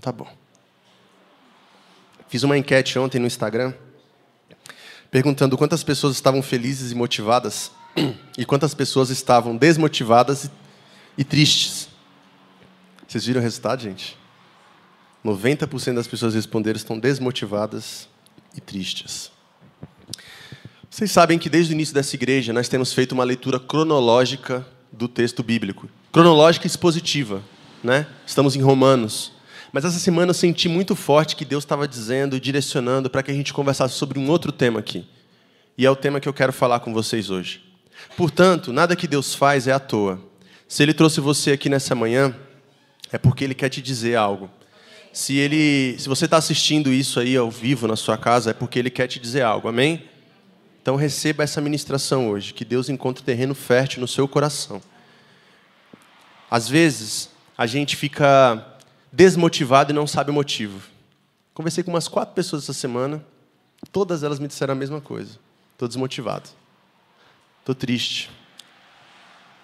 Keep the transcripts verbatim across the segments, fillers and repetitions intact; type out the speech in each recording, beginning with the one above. Tá bom. Fiz uma enquete ontem no Instagram, perguntando quantas pessoas estavam felizes e motivadas e quantas pessoas estavam desmotivadas e, e tristes. Vocês viram o resultado, gente? noventa por cento das pessoas responderam estão desmotivadas e tristes. Vocês sabem que desde o início dessa igreja nós temos feito uma leitura cronológica do texto bíblico. Cronológica e expositiva, né? Estamos em Romanos. Mas essa semana eu senti muito forte que Deus estava dizendo e direcionando para que a gente conversasse sobre um outro tema aqui. E é o tema que eu quero falar com vocês hoje. Portanto, nada que Deus faz é à toa. Se Ele trouxe você aqui nessa manhã, é porque Ele quer te dizer algo. Se, ele, se você está assistindo isso aí ao vivo na sua casa, é porque Ele quer te dizer algo, amém? Então receba essa ministração hoje, que Deus encontre terreno fértil no seu coração. Às vezes, a gente fica desmotivado e não sabe o motivo. Conversei com umas quatro pessoas essa semana, todas elas me disseram a mesma coisa. Estou desmotivado, estou triste,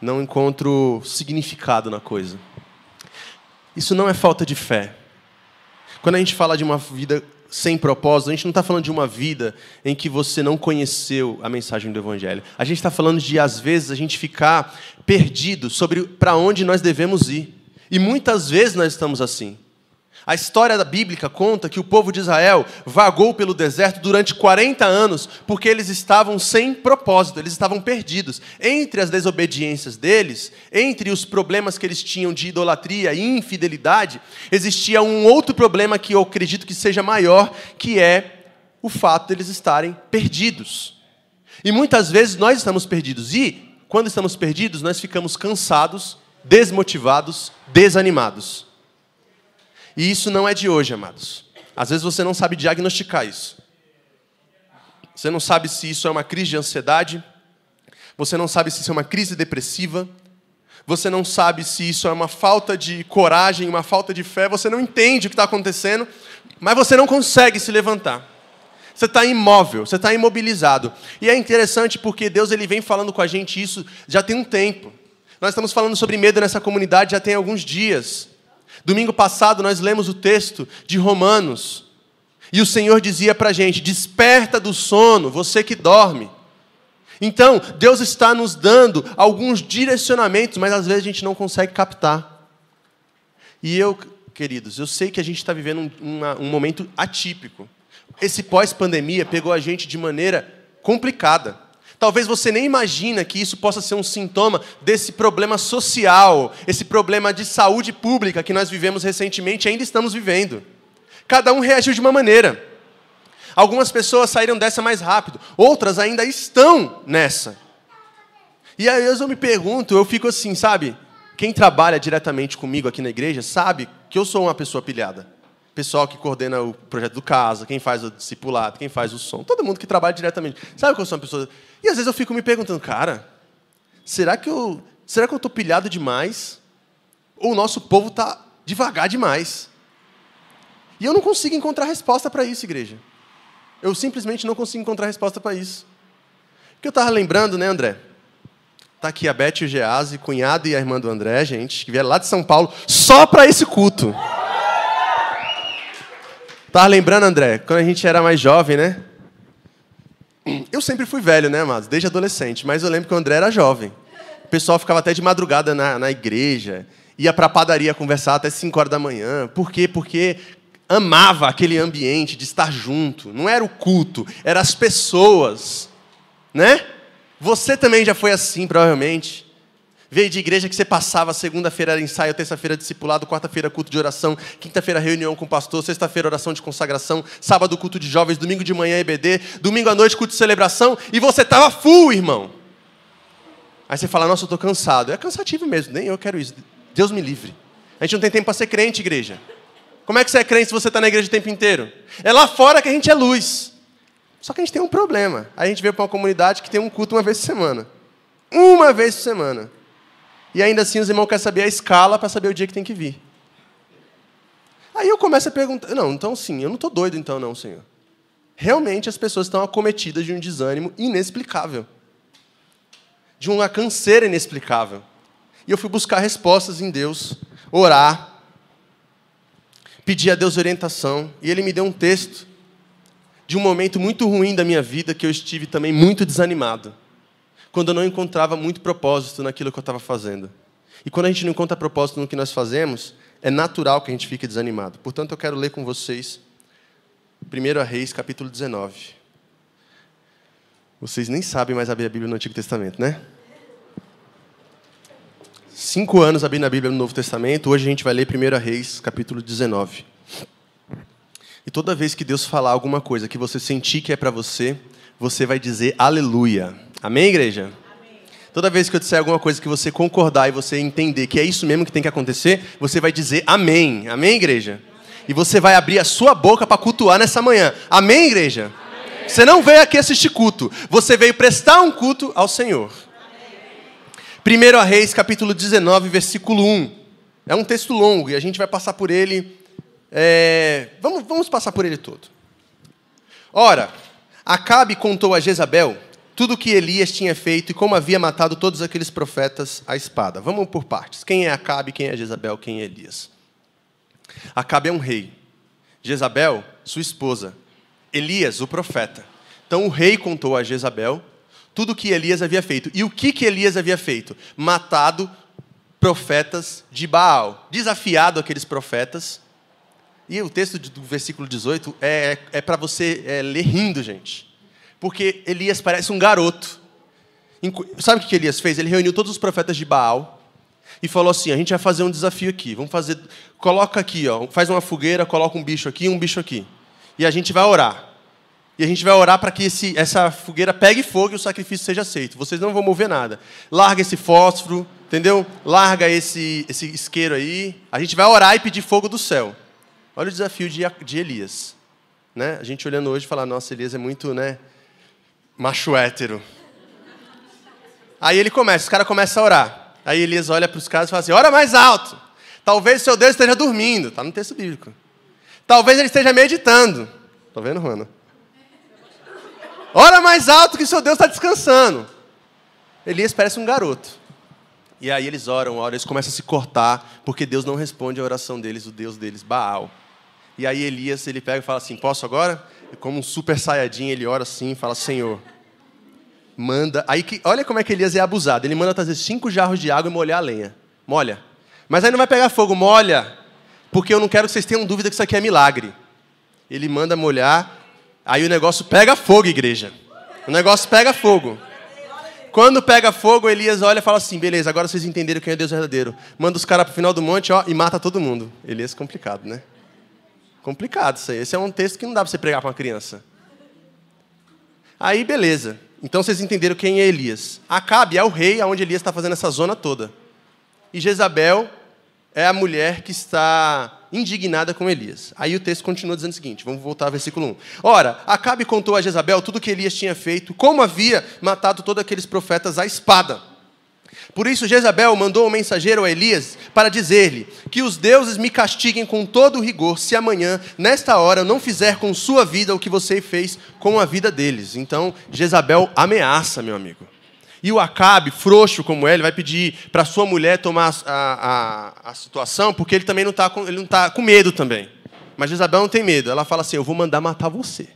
não encontro significado na coisa. Isso não é falta de fé. Quando a gente fala de uma vida sem propósito, a gente não está falando de uma vida em que você não conheceu a mensagem do Evangelho. A gente está falando de, às vezes, a gente ficar perdido sobre para onde nós devemos ir. E muitas vezes nós estamos assim. A história da Bíblia conta que o povo de Israel vagou pelo deserto durante quarenta anos porque eles estavam sem propósito, eles estavam perdidos. Entre as desobediências deles, entre os problemas que eles tinham de idolatria e infidelidade, existia um outro problema que eu acredito que seja maior, que é o fato de eles estarem perdidos. E muitas vezes nós estamos perdidos. E, quando estamos perdidos, nós ficamos cansados, desmotivados, desanimados. E isso não é de hoje, amados. Às vezes você não sabe diagnosticar isso. Você não sabe se isso é uma crise de ansiedade. Você não sabe se isso é uma crise depressiva. Você não sabe se isso é uma falta de coragem, uma falta de fé. Você não entende o que está acontecendo, mas você não consegue se levantar. Você está imóvel, você está imobilizado. E é interessante porque Deus ele vem falando com a gente isso já tem um tempo. Nós estamos falando sobre medo nessa comunidade já tem alguns dias. Domingo passado nós lemos o texto de Romanos. E o Senhor dizia para a gente, desperta do sono, você que dorme. Então, Deus está nos dando alguns direcionamentos, mas às vezes a gente não consegue captar. E eu, queridos, eu sei que a gente está vivendo um, uma, um momento atípico. Esse pós-pandemia pegou a gente de maneira complicada. Talvez você nem imagina que isso possa ser um sintoma desse problema social, esse problema de saúde pública que nós vivemos recentemente e ainda estamos vivendo. Cada um reagiu de uma maneira. Algumas pessoas saíram dessa mais rápido, outras ainda estão nessa. E aí eu me pergunto, eu fico assim, sabe? Quem trabalha diretamente comigo aqui na igreja sabe que eu sou uma pessoa pilhada. Pessoal que coordena o projeto do Casa, quem faz o discipulado, quem faz o som, todo mundo que trabalha diretamente. Sabe que eu sou uma pessoa... E às vezes eu fico me perguntando, cara, será que eu será que eu estou pilhado demais? Ou o nosso povo está devagar demais? E eu não consigo encontrar resposta para isso, igreja. Eu simplesmente não consigo encontrar resposta para isso. O que eu estava lembrando, né, André? Está aqui a Beth e o Geazi, cunhado e a irmã do André, gente, que vieram lá de São Paulo só para esse culto. Tava lembrando, André, quando a gente era mais jovem, né? Eu sempre fui velho, né, amados? Desde adolescente. Mas eu lembro que o André era jovem. O pessoal ficava até de madrugada na, na igreja. Ia para a padaria conversar até cinco horas da manhã. Por quê? Porque amava aquele ambiente de estar junto. Não era o culto, eram as pessoas. Né? Você também já foi assim, provavelmente. Veio de igreja que você passava, segunda-feira era ensaio, terça-feira discipulado, quarta-feira culto de oração, quinta-feira reunião com o pastor, sexta-feira oração de consagração, sábado culto de jovens, domingo de manhã E B D, domingo à noite culto de celebração, e você estava full, irmão. Aí você fala, nossa, eu estou cansado. É cansativo mesmo, nem eu quero isso. Deus me livre. A gente não tem tempo para ser crente, igreja. Como é que você é crente se você está na igreja o tempo inteiro? É lá fora que a gente é luz. Só que a gente tem um problema. Aí a gente veio para uma comunidade que tem um culto uma vez por semana. Uma vez por semana. E ainda assim os irmãos querem saber a escala para saber o dia que tem que vir. Aí eu começo a perguntar, não, então sim, eu não estou doido então não, Senhor. Realmente as pessoas estão acometidas de um desânimo inexplicável. De uma canseira inexplicável. E eu fui buscar respostas em Deus, orar. pedi a Deus orientação, e Ele me deu um texto de um momento muito ruim da minha vida, que eu estive também muito desanimado, quando eu não encontrava muito propósito naquilo que eu estava fazendo. E quando a gente não encontra propósito no que nós fazemos, é natural que a gente fique desanimado. Portanto, eu quero ler com vocês primeiro Reis, capítulo dezenove. Vocês nem sabem mais abrir a Bíblia no Antigo Testamento, né? Cinco anos abrindo a Bíblia no Novo Testamento, hoje a gente vai ler primeiro Reis, capítulo dezenove. E toda vez que Deus falar alguma coisa que você sentir que é para você, você vai dizer aleluia. Amém, igreja? Amém. Toda vez que eu disser alguma coisa que você concordar e você entender que é isso mesmo que tem que acontecer, você vai dizer amém. Amém, igreja? Amém. E você vai abrir a sua boca para cultuar nessa manhã. Amém, igreja? Amém. Você não veio aqui assistir culto, você veio prestar um culto ao Senhor. primeiro Reis, capítulo dezenove, versículo um. É um texto longo e a gente vai passar por ele. É... Vamos, vamos passar por ele todo. Ora, Acabe contou a Jezabel tudo o que Elias tinha feito e como havia matado todos aqueles profetas à espada. Vamos por partes. Quem é Acabe, quem é Jezabel, quem é Elias? Acabe é um rei. Jezabel, sua esposa. Elias, o profeta. Então o rei contou a Jezabel tudo o que Elias havia feito. E o que, que Elias havia feito? Matado profetas de Baal. Desafiado aqueles profetas. E o texto do versículo dezoito é, é para você é, ler rindo, gente. Porque Elias parece um garoto. Sabe o que Elias fez? Ele reuniu todos os profetas de Baal e falou assim: a gente vai fazer um desafio aqui. Vamos fazer... Coloca aqui, ó, faz uma fogueira, coloca um bicho aqui e um bicho aqui. E a gente vai orar. E a gente vai orar para que esse, essa fogueira pegue fogo e o sacrifício seja aceito. Vocês não vão mover nada. Larga esse fósforo, entendeu? Larga esse, esse isqueiro aí. A gente vai orar e pedir fogo do céu. Olha o desafio de, de Elias. Né? A gente olhando hoje e fala, nossa, Elias é muito, né, macho hétero. Aí ele começa, os caras começam a orar. Aí Elias olha para os caras e fala assim, ora mais alto. Talvez seu Deus esteja dormindo. Está no texto bíblico. Talvez ele esteja meditando. Está vendo, Rana? Ora mais alto que seu Deus está descansando. Elias parece um garoto. E aí eles oram, oram, eles começam a se cortar, porque Deus não responde a oração deles, o Deus deles, Baal. E aí Elias, ele pega e fala assim, posso agora? E como um super saiyajin, ele ora assim e fala, Senhor, manda... Aí que, olha como é que Elias é abusado. Ele manda trazer cinco jarros de água e molhar a lenha. Molha. Mas aí não vai pegar fogo, molha, porque eu não quero que vocês tenham dúvida que isso aqui é milagre. Ele manda molhar... Aí o negócio pega fogo, igreja. O negócio pega fogo. Quando pega fogo, Elias olha e fala assim, beleza, agora vocês entenderam quem é Deus verdadeiro. Manda os caras para o final do monte, ó, e mata todo mundo. Elias, complicado, né? Complicado isso aí. Esse é um texto que não dá para você pregar para uma criança. Aí, beleza. Então vocês entenderam quem é Elias. Acabe é o rei onde Elias está fazendo essa zona toda. E Jezabel é a mulher que está... indignada com Elias. Aí o texto continua dizendo o seguinte, vamos voltar ao versículo um. Ora, Acabe contou a Jezabel tudo o que Elias tinha feito, como havia matado todos aqueles profetas à espada. Por isso Jezabel mandou um mensageiro a Elias para dizer-lhe que os deuses me castiguem com todo o rigor se amanhã, nesta hora, eu não fizer com sua vida o que você fez com a vida deles. Então Jezabel ameaça, meu amigo. E o Acabe, frouxo como é, ele vai pedir para sua mulher tomar a, a, a situação, porque ele também não está com, tá com medo também. Mas Jezabel não tem medo. Ela fala assim, eu vou mandar matar você.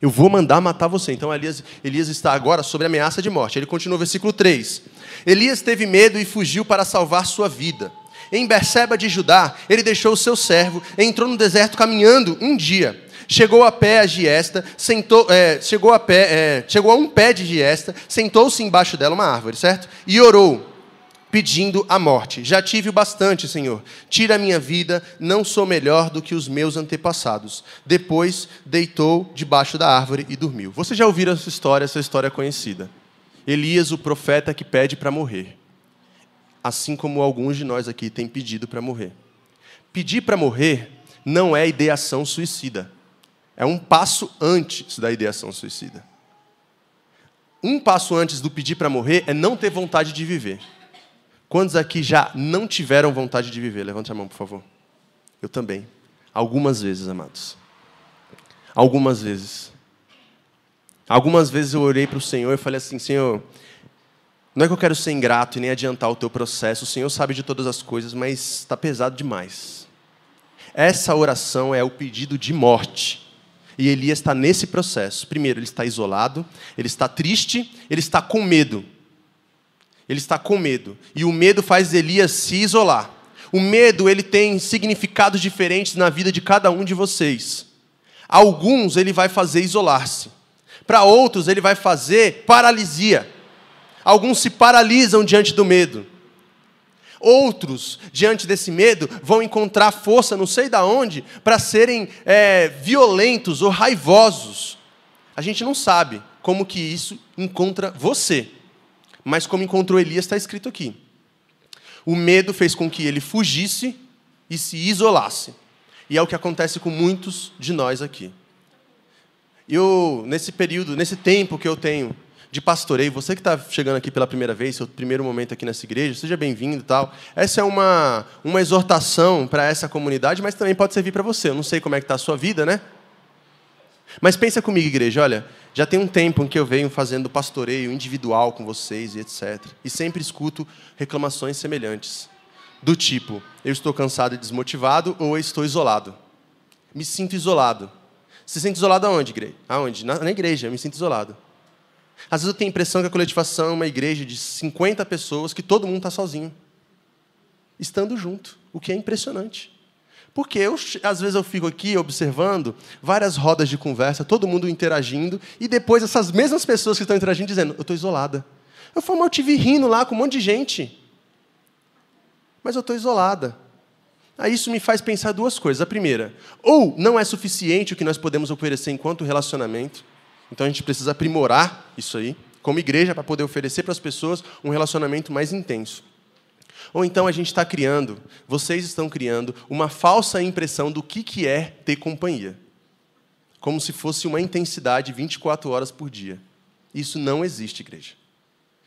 Eu vou mandar matar você. Então Elias, Elias está agora sobre a ameaça de morte. Ele continua o versículo três. Elias teve medo e fugiu para salvar sua vida. Em Berseba de Judá, ele deixou o seu servo, entrou no deserto caminhando um dia. Chegou a pé a Giesta, sentou, é, chegou, a pé, é, chegou a um pé de Giesta, sentou-se embaixo dela, uma árvore, certo? E orou, pedindo a morte. Já tive o bastante, Senhor. Tira a minha vida, não sou melhor do que os meus antepassados. Depois, deitou debaixo da árvore e dormiu. Vocês já ouviram essa história, essa história é conhecida. Elias, o profeta que pede para morrer. Assim como alguns de nós aqui têm pedido para morrer. Pedir para morrer não é ideação suicida. É um passo antes da ideação suicida. Um passo antes do pedir para morrer é não ter vontade de viver. Quantos aqui já não tiveram vontade de viver? Levante a mão, por favor. Eu também. Algumas vezes, amados. Algumas vezes. Algumas vezes eu orei para o Senhor e falei assim, Senhor, não é que eu quero ser ingrato e nem adiantar o teu processo, o Senhor sabe de todas as coisas, mas está pesado demais. Essa oração é o pedido de morte. E Elias está nesse processo. Primeiro, ele está isolado, ele está triste, ele está com medo. Ele está com medo. E o medo faz Elias se isolar. O medo, ele tem significados diferentes na vida de cada um de vocês. Alguns ele vai fazer isolar-se. Para outros, ele vai fazer paralisia. Alguns se paralisam diante do medo. Outros, diante desse medo, vão encontrar força, não sei de onde, para serem é, violentos ou raivosos. A gente não sabe como que isso encontra você. Mas como encontrou Elias, está escrito aqui. O medo fez com que ele fugisse e se isolasse. E é o que acontece com muitos de nós aqui. Eu, nesse período, nesse tempo que eu tenho de pastoreio, você que está chegando aqui pela primeira vez, seu primeiro momento aqui nessa igreja, seja bem-vindo e tal. Essa é uma, uma exortação para essa comunidade, mas também pode servir para você. Eu não sei como é que está a sua vida, né? Mas pensa comigo, igreja, olha, já tem um tempo em que eu venho fazendo pastoreio individual com vocês e et cetera. E sempre escuto reclamações semelhantes, do tipo, eu estou cansado e desmotivado ou eu estou isolado. Me sinto isolado. Se sente isolado aonde, igreja? Aonde? Na, na igreja, eu me sinto isolado. Às vezes eu tenho a impressão que a coletivação é uma igreja de cinquenta pessoas que todo mundo está sozinho, estando junto, o que é impressionante. Porque eu, às vezes eu fico aqui observando várias rodas de conversa, todo mundo interagindo, e depois essas mesmas pessoas que estão interagindo dizendo, eu estou isolada. Eu falo, mas eu estive rindo lá com um monte de gente. Mas eu estou isolada. Aí isso me faz pensar duas coisas. A primeira, ou não é suficiente o que nós podemos oferecer enquanto relacionamento, então a gente precisa aprimorar isso aí, como igreja, para poder oferecer para as pessoas um relacionamento mais intenso. Ou então a gente está criando, vocês estão criando, uma falsa impressão do que, que é ter companhia. Como se fosse uma intensidade vinte e quatro horas por dia. Isso não existe, igreja.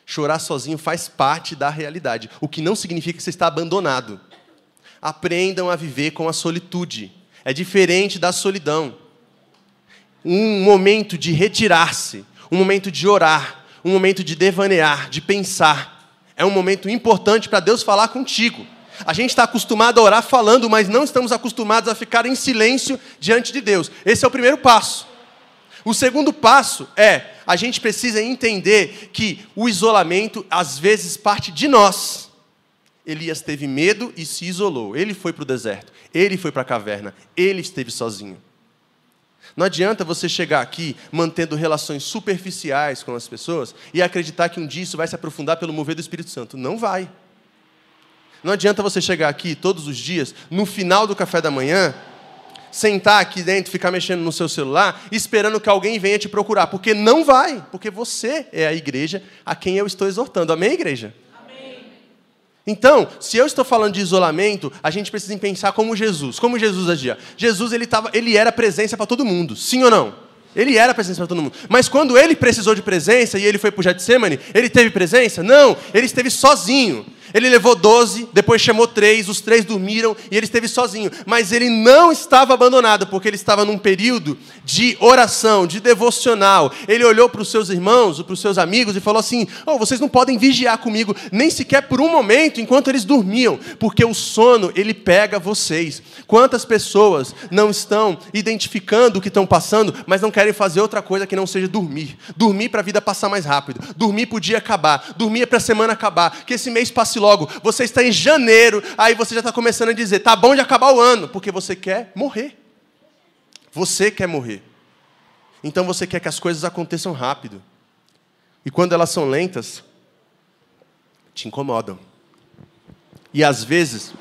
Chorar sozinho faz parte da realidade, o que não significa que você está abandonado. Aprendam a viver com a solitude. É diferente da solidão. Um momento de retirar-se, um momento de orar, um momento de devanear, de pensar. É um momento importante para Deus falar contigo. A gente está acostumado a orar falando, mas não estamos acostumados a ficar em silêncio diante de Deus. Esse é o primeiro passo. O segundo passo é, a gente precisa entender que o isolamento, às vezes, parte de nós. Elias teve medo e se isolou. Ele foi para o deserto, ele foi para a caverna, ele esteve sozinho. Não adianta você chegar aqui mantendo relações superficiais com as pessoas e acreditar que um dia isso vai se aprofundar pelo mover do Espírito Santo. Não vai. Não adianta você chegar aqui todos os dias, no final do café da manhã, sentar aqui dentro, ficar mexendo no seu celular, esperando que alguém venha te procurar. Porque não vai. Porque você é a igreja a quem eu estou exortando. Amém, igreja? Amém. Então, se eu estou falando de isolamento, a gente precisa pensar como Jesus. Como Jesus agia? Jesus ele tava, ele era presença para todo mundo, sim ou não? Ele era presença para todo mundo. Mas quando ele precisou de presença e ele foi para o Getsemane, ele teve presença? Não, ele esteve sozinho. Ele levou doze, depois chamou três, os três dormiram e ele esteve sozinho. Mas ele não estava abandonado, porque ele estava num período de oração, de devocional. Ele olhou para os seus irmãos, para os seus amigos e falou assim, oh, vocês não podem vigiar comigo, nem sequer por um momento, enquanto eles dormiam, porque o sono, ele pega vocês. Quantas pessoas não estão identificando o que estão passando, mas não querem fazer outra coisa que não seja dormir. Dormir para a vida passar mais rápido. Dormir para o dia acabar. Dormir para a semana acabar. Que esse mês passe logo, você está em janeiro, aí você já está começando a dizer, tá bom de acabar o ano, porque você quer morrer. Você quer morrer. Então você quer que as coisas aconteçam rápido. E quando elas são lentas, te incomodam. E às vezes,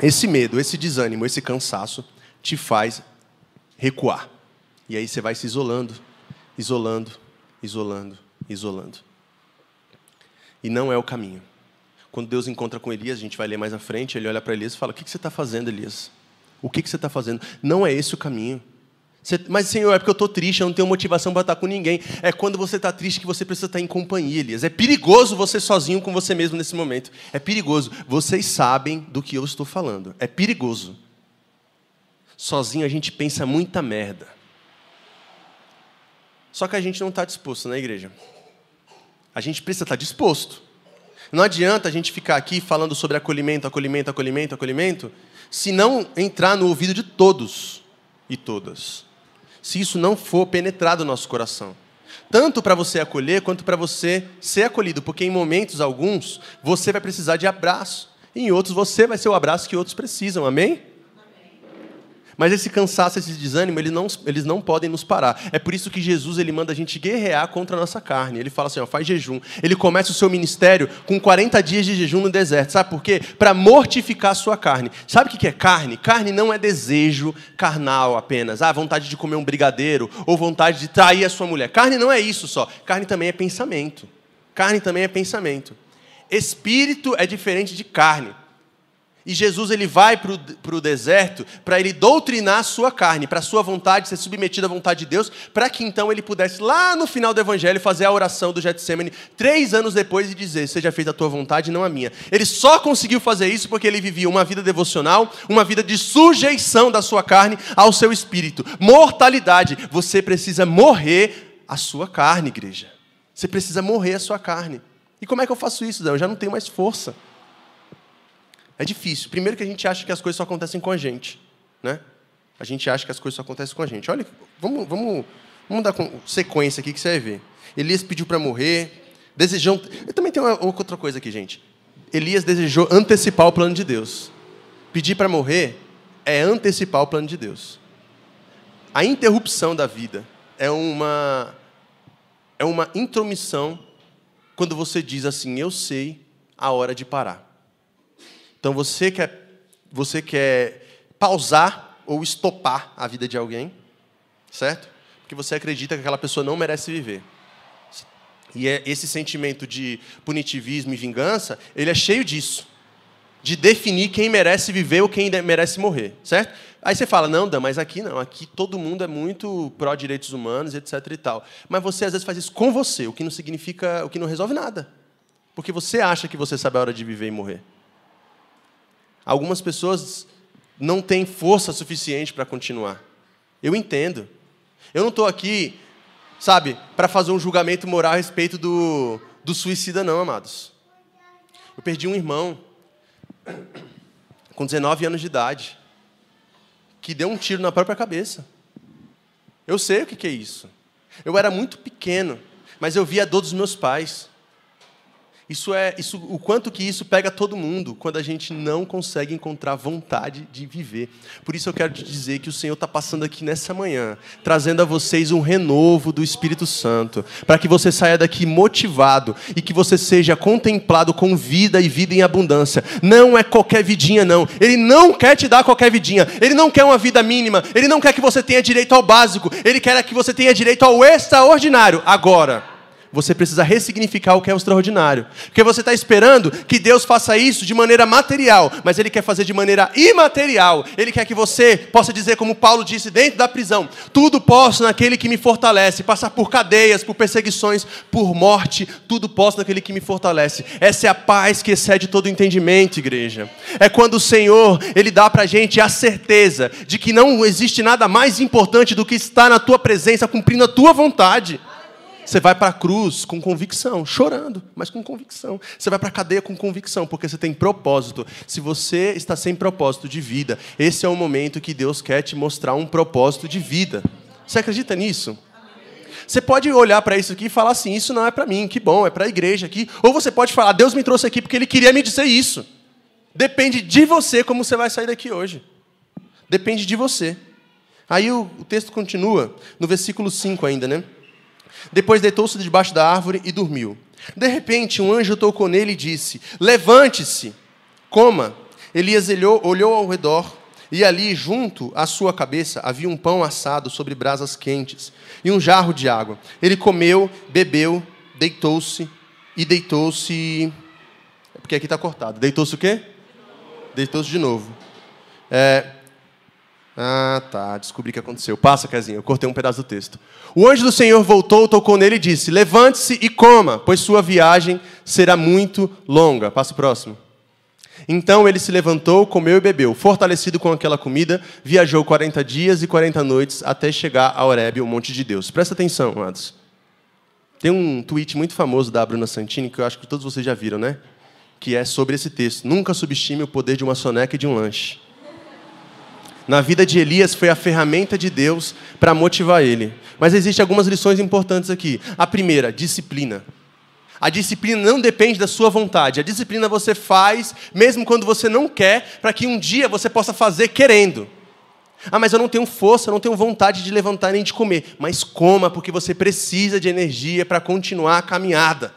esse medo, esse desânimo, esse cansaço, te faz recuar. E aí você vai se isolando, isolando, isolando, isolando. E não é o caminho. Quando Deus encontra com Elias, a gente vai ler mais à frente, ele olha para Elias e fala, o que você está fazendo, Elias? O que você está fazendo? Não é esse o caminho. Você... Mas, Senhor, é porque eu estou triste, eu não tenho motivação para estar com ninguém. É quando você está triste que você precisa estar em companhia, Elias. É perigoso você sozinho com você mesmo nesse momento. É perigoso. Vocês sabem do que eu estou falando. É perigoso. Sozinho a gente pensa muita merda. Só que a gente não está disposto, né, igreja? A gente precisa estar disposto. Não adianta a gente ficar aqui falando sobre acolhimento, acolhimento, acolhimento, acolhimento, se não entrar no ouvido de todos e todas. Se isso não for penetrado no nosso coração. Tanto para você acolher, quanto para você ser acolhido. Porque em momentos alguns, você vai precisar de abraço. E em outros, você vai ser o abraço que outros precisam. Amém? Mas esse cansaço, esse desânimo, eles não, eles não podem nos parar. É por isso que Jesus ele manda a gente guerrear contra a nossa carne. Ele fala assim, ó, faz jejum. Ele começa o seu ministério com quarenta dias de jejum no deserto. Sabe por quê? Para mortificar a sua carne. Sabe o que é carne? Carne não é desejo carnal apenas. Ah, vontade de comer um brigadeiro ou vontade de trair a sua mulher. Carne não é isso só. Carne também é pensamento. Carne também é pensamento. Espírito é diferente de carne. E Jesus ele vai para o deserto para ele doutrinar a sua carne, para a sua vontade ser submetida à vontade de Deus, para que então ele pudesse, lá no final do Evangelho, fazer a oração do Getsemane três anos depois e dizer, seja feita a tua vontade e não a minha. Ele só conseguiu fazer isso porque ele vivia uma vida devocional, uma vida de sujeição da sua carne ao seu espírito. Mortalidade. Você precisa morrer a sua carne, igreja. Você precisa morrer a sua carne. E como é que eu faço isso, Deus? Eu já não tenho mais força. É difícil. Primeiro que a gente acha que as coisas só acontecem com a gente. Né? A gente acha que as coisas só acontecem com a gente. Olha, vamos, vamos, vamos dar sequência aqui que você vai ver. Elias pediu para morrer. Desejou... Eu também tenho uma, outra coisa aqui, gente. Elias desejou antecipar o plano de Deus. Pedir para morrer é antecipar o plano de Deus. A interrupção da vida é uma, é uma intromissão quando você diz assim, eu sei a hora de parar. Então, você quer, você quer pausar ou estopar a vida de alguém, certo? Porque você acredita que aquela pessoa não merece viver. E é esse sentimento de punitivismo e vingança, ele é cheio disso. De definir quem merece viver ou quem merece morrer, certo? Aí você fala, não, Dan, mas aqui não. Aqui todo mundo é muito pró-direitos humanos, etcétera e tal. Mas você, às vezes, faz isso com você, o que não significa, o que não resolve nada. Porque você acha que você sabe a hora de viver e morrer. Algumas pessoas não têm força suficiente para continuar. Eu entendo. Eu não estou aqui, sabe, para fazer um julgamento moral a respeito do, do suicida, não, amados. Eu perdi um irmão com dezenove anos de idade que deu um tiro na própria cabeça. Eu sei o que é isso. Eu era muito pequeno, mas eu via a dor dos meus pais. Isso é, isso, o quanto que isso pega todo mundo quando a gente não consegue encontrar vontade de viver. Por isso eu quero te dizer que o Senhor está passando aqui nessa manhã, trazendo a vocês um renovo do Espírito Santo, para que você saia daqui motivado e que você seja contemplado com vida e vida em abundância. Não é qualquer vidinha, não. Ele não quer te dar qualquer vidinha. Ele não quer uma vida mínima. Ele não quer que você tenha direito ao básico. Ele quer que você tenha direito ao extraordinário. Agora... Você precisa ressignificar o que é o extraordinário. Porque você está esperando que Deus faça isso de maneira material, mas Ele quer fazer de maneira imaterial. Ele quer que você possa dizer, como Paulo disse dentro da prisão, tudo posso naquele que me fortalece, passar por cadeias, por perseguições, por morte, tudo posso naquele que me fortalece. Essa é a paz que excede todo entendimento, igreja. É quando o Senhor, Ele dá para a gente a certeza de que não existe nada mais importante do que estar na tua presença, cumprindo a tua vontade. Você vai para a cruz com convicção, chorando, mas com convicção. Você vai para a cadeia com convicção, porque você tem propósito. Se você está sem propósito de vida, esse é o momento que Deus quer te mostrar um propósito de vida. Você acredita nisso? Você pode olhar para isso aqui e falar assim, isso não é para mim, que bom, é para a igreja aqui. Ou você pode falar, Deus me trouxe aqui porque Ele queria me dizer isso. Depende de você como você vai sair daqui hoje. Depende de você. Aí o texto continua, no versículo cinco ainda, né? Depois deitou-se debaixo da árvore e dormiu. De repente, um anjo tocou nele e disse, levante-se, coma. Elias olhou ao redor, e ali, junto à sua cabeça, havia um pão assado sobre brasas quentes e um jarro de água. Ele comeu, bebeu, deitou-se, e deitou-se... Porque aqui está cortado. Deitou-se o quê? Deitou-se de novo. É... Ah, tá, descobri o que aconteceu. Passa, Casinha, eu cortei um pedaço do texto. O anjo do Senhor voltou, tocou nele e disse, levante-se e coma, pois sua viagem será muito longa. Passa o próximo. Então ele se levantou, comeu e bebeu. Fortalecido com aquela comida, viajou quarenta dias e quarenta noites até chegar a Horeb, o monte de Deus. Presta atenção, amados. Tem um tweet muito famoso da Bruna Santini, que eu acho que todos vocês já viram, né? que é sobre esse texto. Nunca subestime o poder de uma soneca e de um lanche. Na vida de Elias foi a ferramenta de Deus para motivar ele. Mas existem algumas lições importantes aqui. A primeira, disciplina. A disciplina não depende da sua vontade. A disciplina você faz, mesmo quando você não quer, para que um dia você possa fazer querendo. Ah, mas eu não tenho força, eu não tenho vontade de levantar nem de comer. Mas coma, porque você precisa de energia para continuar a caminhada.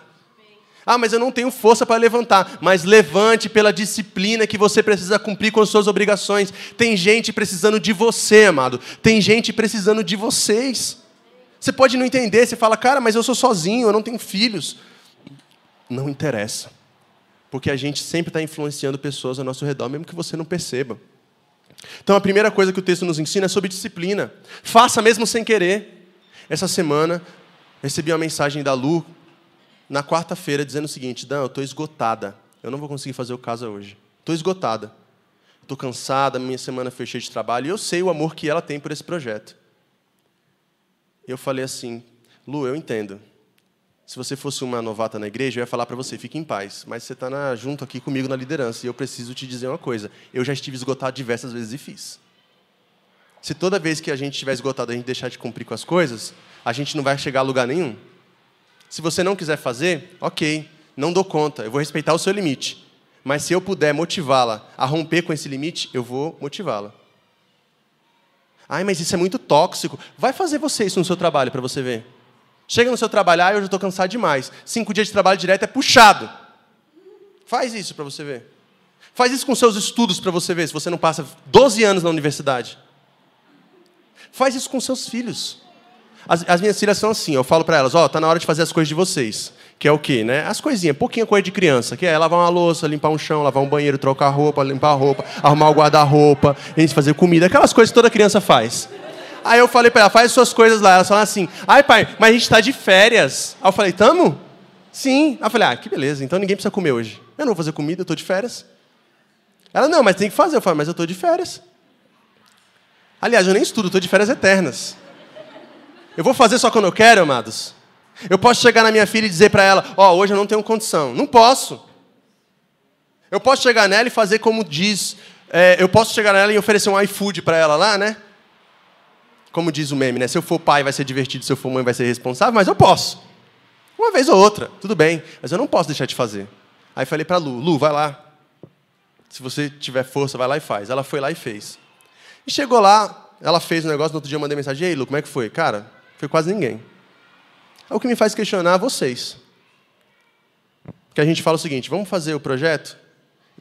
Ah, mas eu não tenho força para levantar. Mas levante pela disciplina que você precisa cumprir com as suas obrigações. Tem gente precisando de você, amado. Tem gente precisando de vocês. Você pode não entender. Você fala, cara, mas eu sou sozinho, eu não tenho filhos. Não interessa. Porque a gente sempre está influenciando pessoas ao nosso redor, mesmo que você não perceba. Então, a primeira coisa que o texto nos ensina é sobre disciplina. Faça mesmo sem querer. Essa semana, recebi uma mensagem da Lu, na quarta-feira, dizendo o seguinte: Dan, eu estou esgotada. Eu não vou conseguir fazer o casa hoje. Estou esgotada. Estou cansada, minha semana foi cheia de trabalho. E eu sei o amor que ela tem por esse projeto. Eu falei assim: Lu, eu entendo. Se você fosse uma novata na igreja, eu ia falar para você, fique em paz. Mas você está junto aqui comigo na liderança. E eu preciso te dizer uma coisa. Eu já estive esgotado diversas vezes e fiz. Se toda vez que a gente estiver esgotado, a gente deixar de cumprir com as coisas, a gente não vai chegar a lugar nenhum. Se você não quiser fazer, ok, não dou conta, eu vou respeitar o seu limite. Mas se eu puder motivá-la a romper com esse limite, eu vou motivá-la. Ai, mas isso é muito tóxico. Vai fazer você isso no seu trabalho para você ver. Chega no seu trabalho, ah, eu já estou cansado demais. Cinco dias de trabalho direto é puxado. Faz isso para você ver. Faz isso com seus estudos para você ver, se você não passa doze anos na universidade. Faz isso com seus filhos. As, as minhas filhas são assim, eu falo para elas, ó, oh, tá na hora de fazer as coisas de vocês. Que é o quê, né? As coisinhas, pouquinha coisa de criança, que é lavar uma louça, limpar um chão, lavar um banheiro, trocar roupa, limpar a roupa, arrumar o guarda-roupa, a gente fazer comida, aquelas coisas que toda criança faz. Aí eu falei para ela, faz suas coisas lá. Ela fala assim, ai pai, mas a gente tá de férias. Aí eu falei, tamo? Sim. Aí eu falei, ah, que beleza, então ninguém precisa comer hoje. Eu não vou fazer comida, eu tô de férias. Ela, não, mas tem que fazer. Eu falei, mas eu tô de férias. Aliás, eu nem estudo, tô de férias eternas. Eu vou fazer só quando eu quero, amados? Eu posso chegar na minha filha e dizer para ela, ó, oh, hoje eu não tenho condição. Não posso. Eu posso chegar nela e fazer como diz, é, eu posso chegar nela e oferecer um iFood para ela lá, né? Como diz o meme, né? Se eu for pai vai ser divertido, se eu for mãe vai ser responsável, mas eu posso. Uma vez ou outra, tudo bem, mas eu não posso deixar de fazer. Aí falei para Lu, Lu, vai lá. Se você tiver força, vai lá e faz. Ela foi lá e fez. E chegou lá, ela fez o um negócio, no outro dia eu mandei mensagem, e aí, Lu, como é que foi? Cara... Foi quase ninguém. É o que me faz questionar vocês. Porque a gente fala o seguinte, vamos fazer o projeto?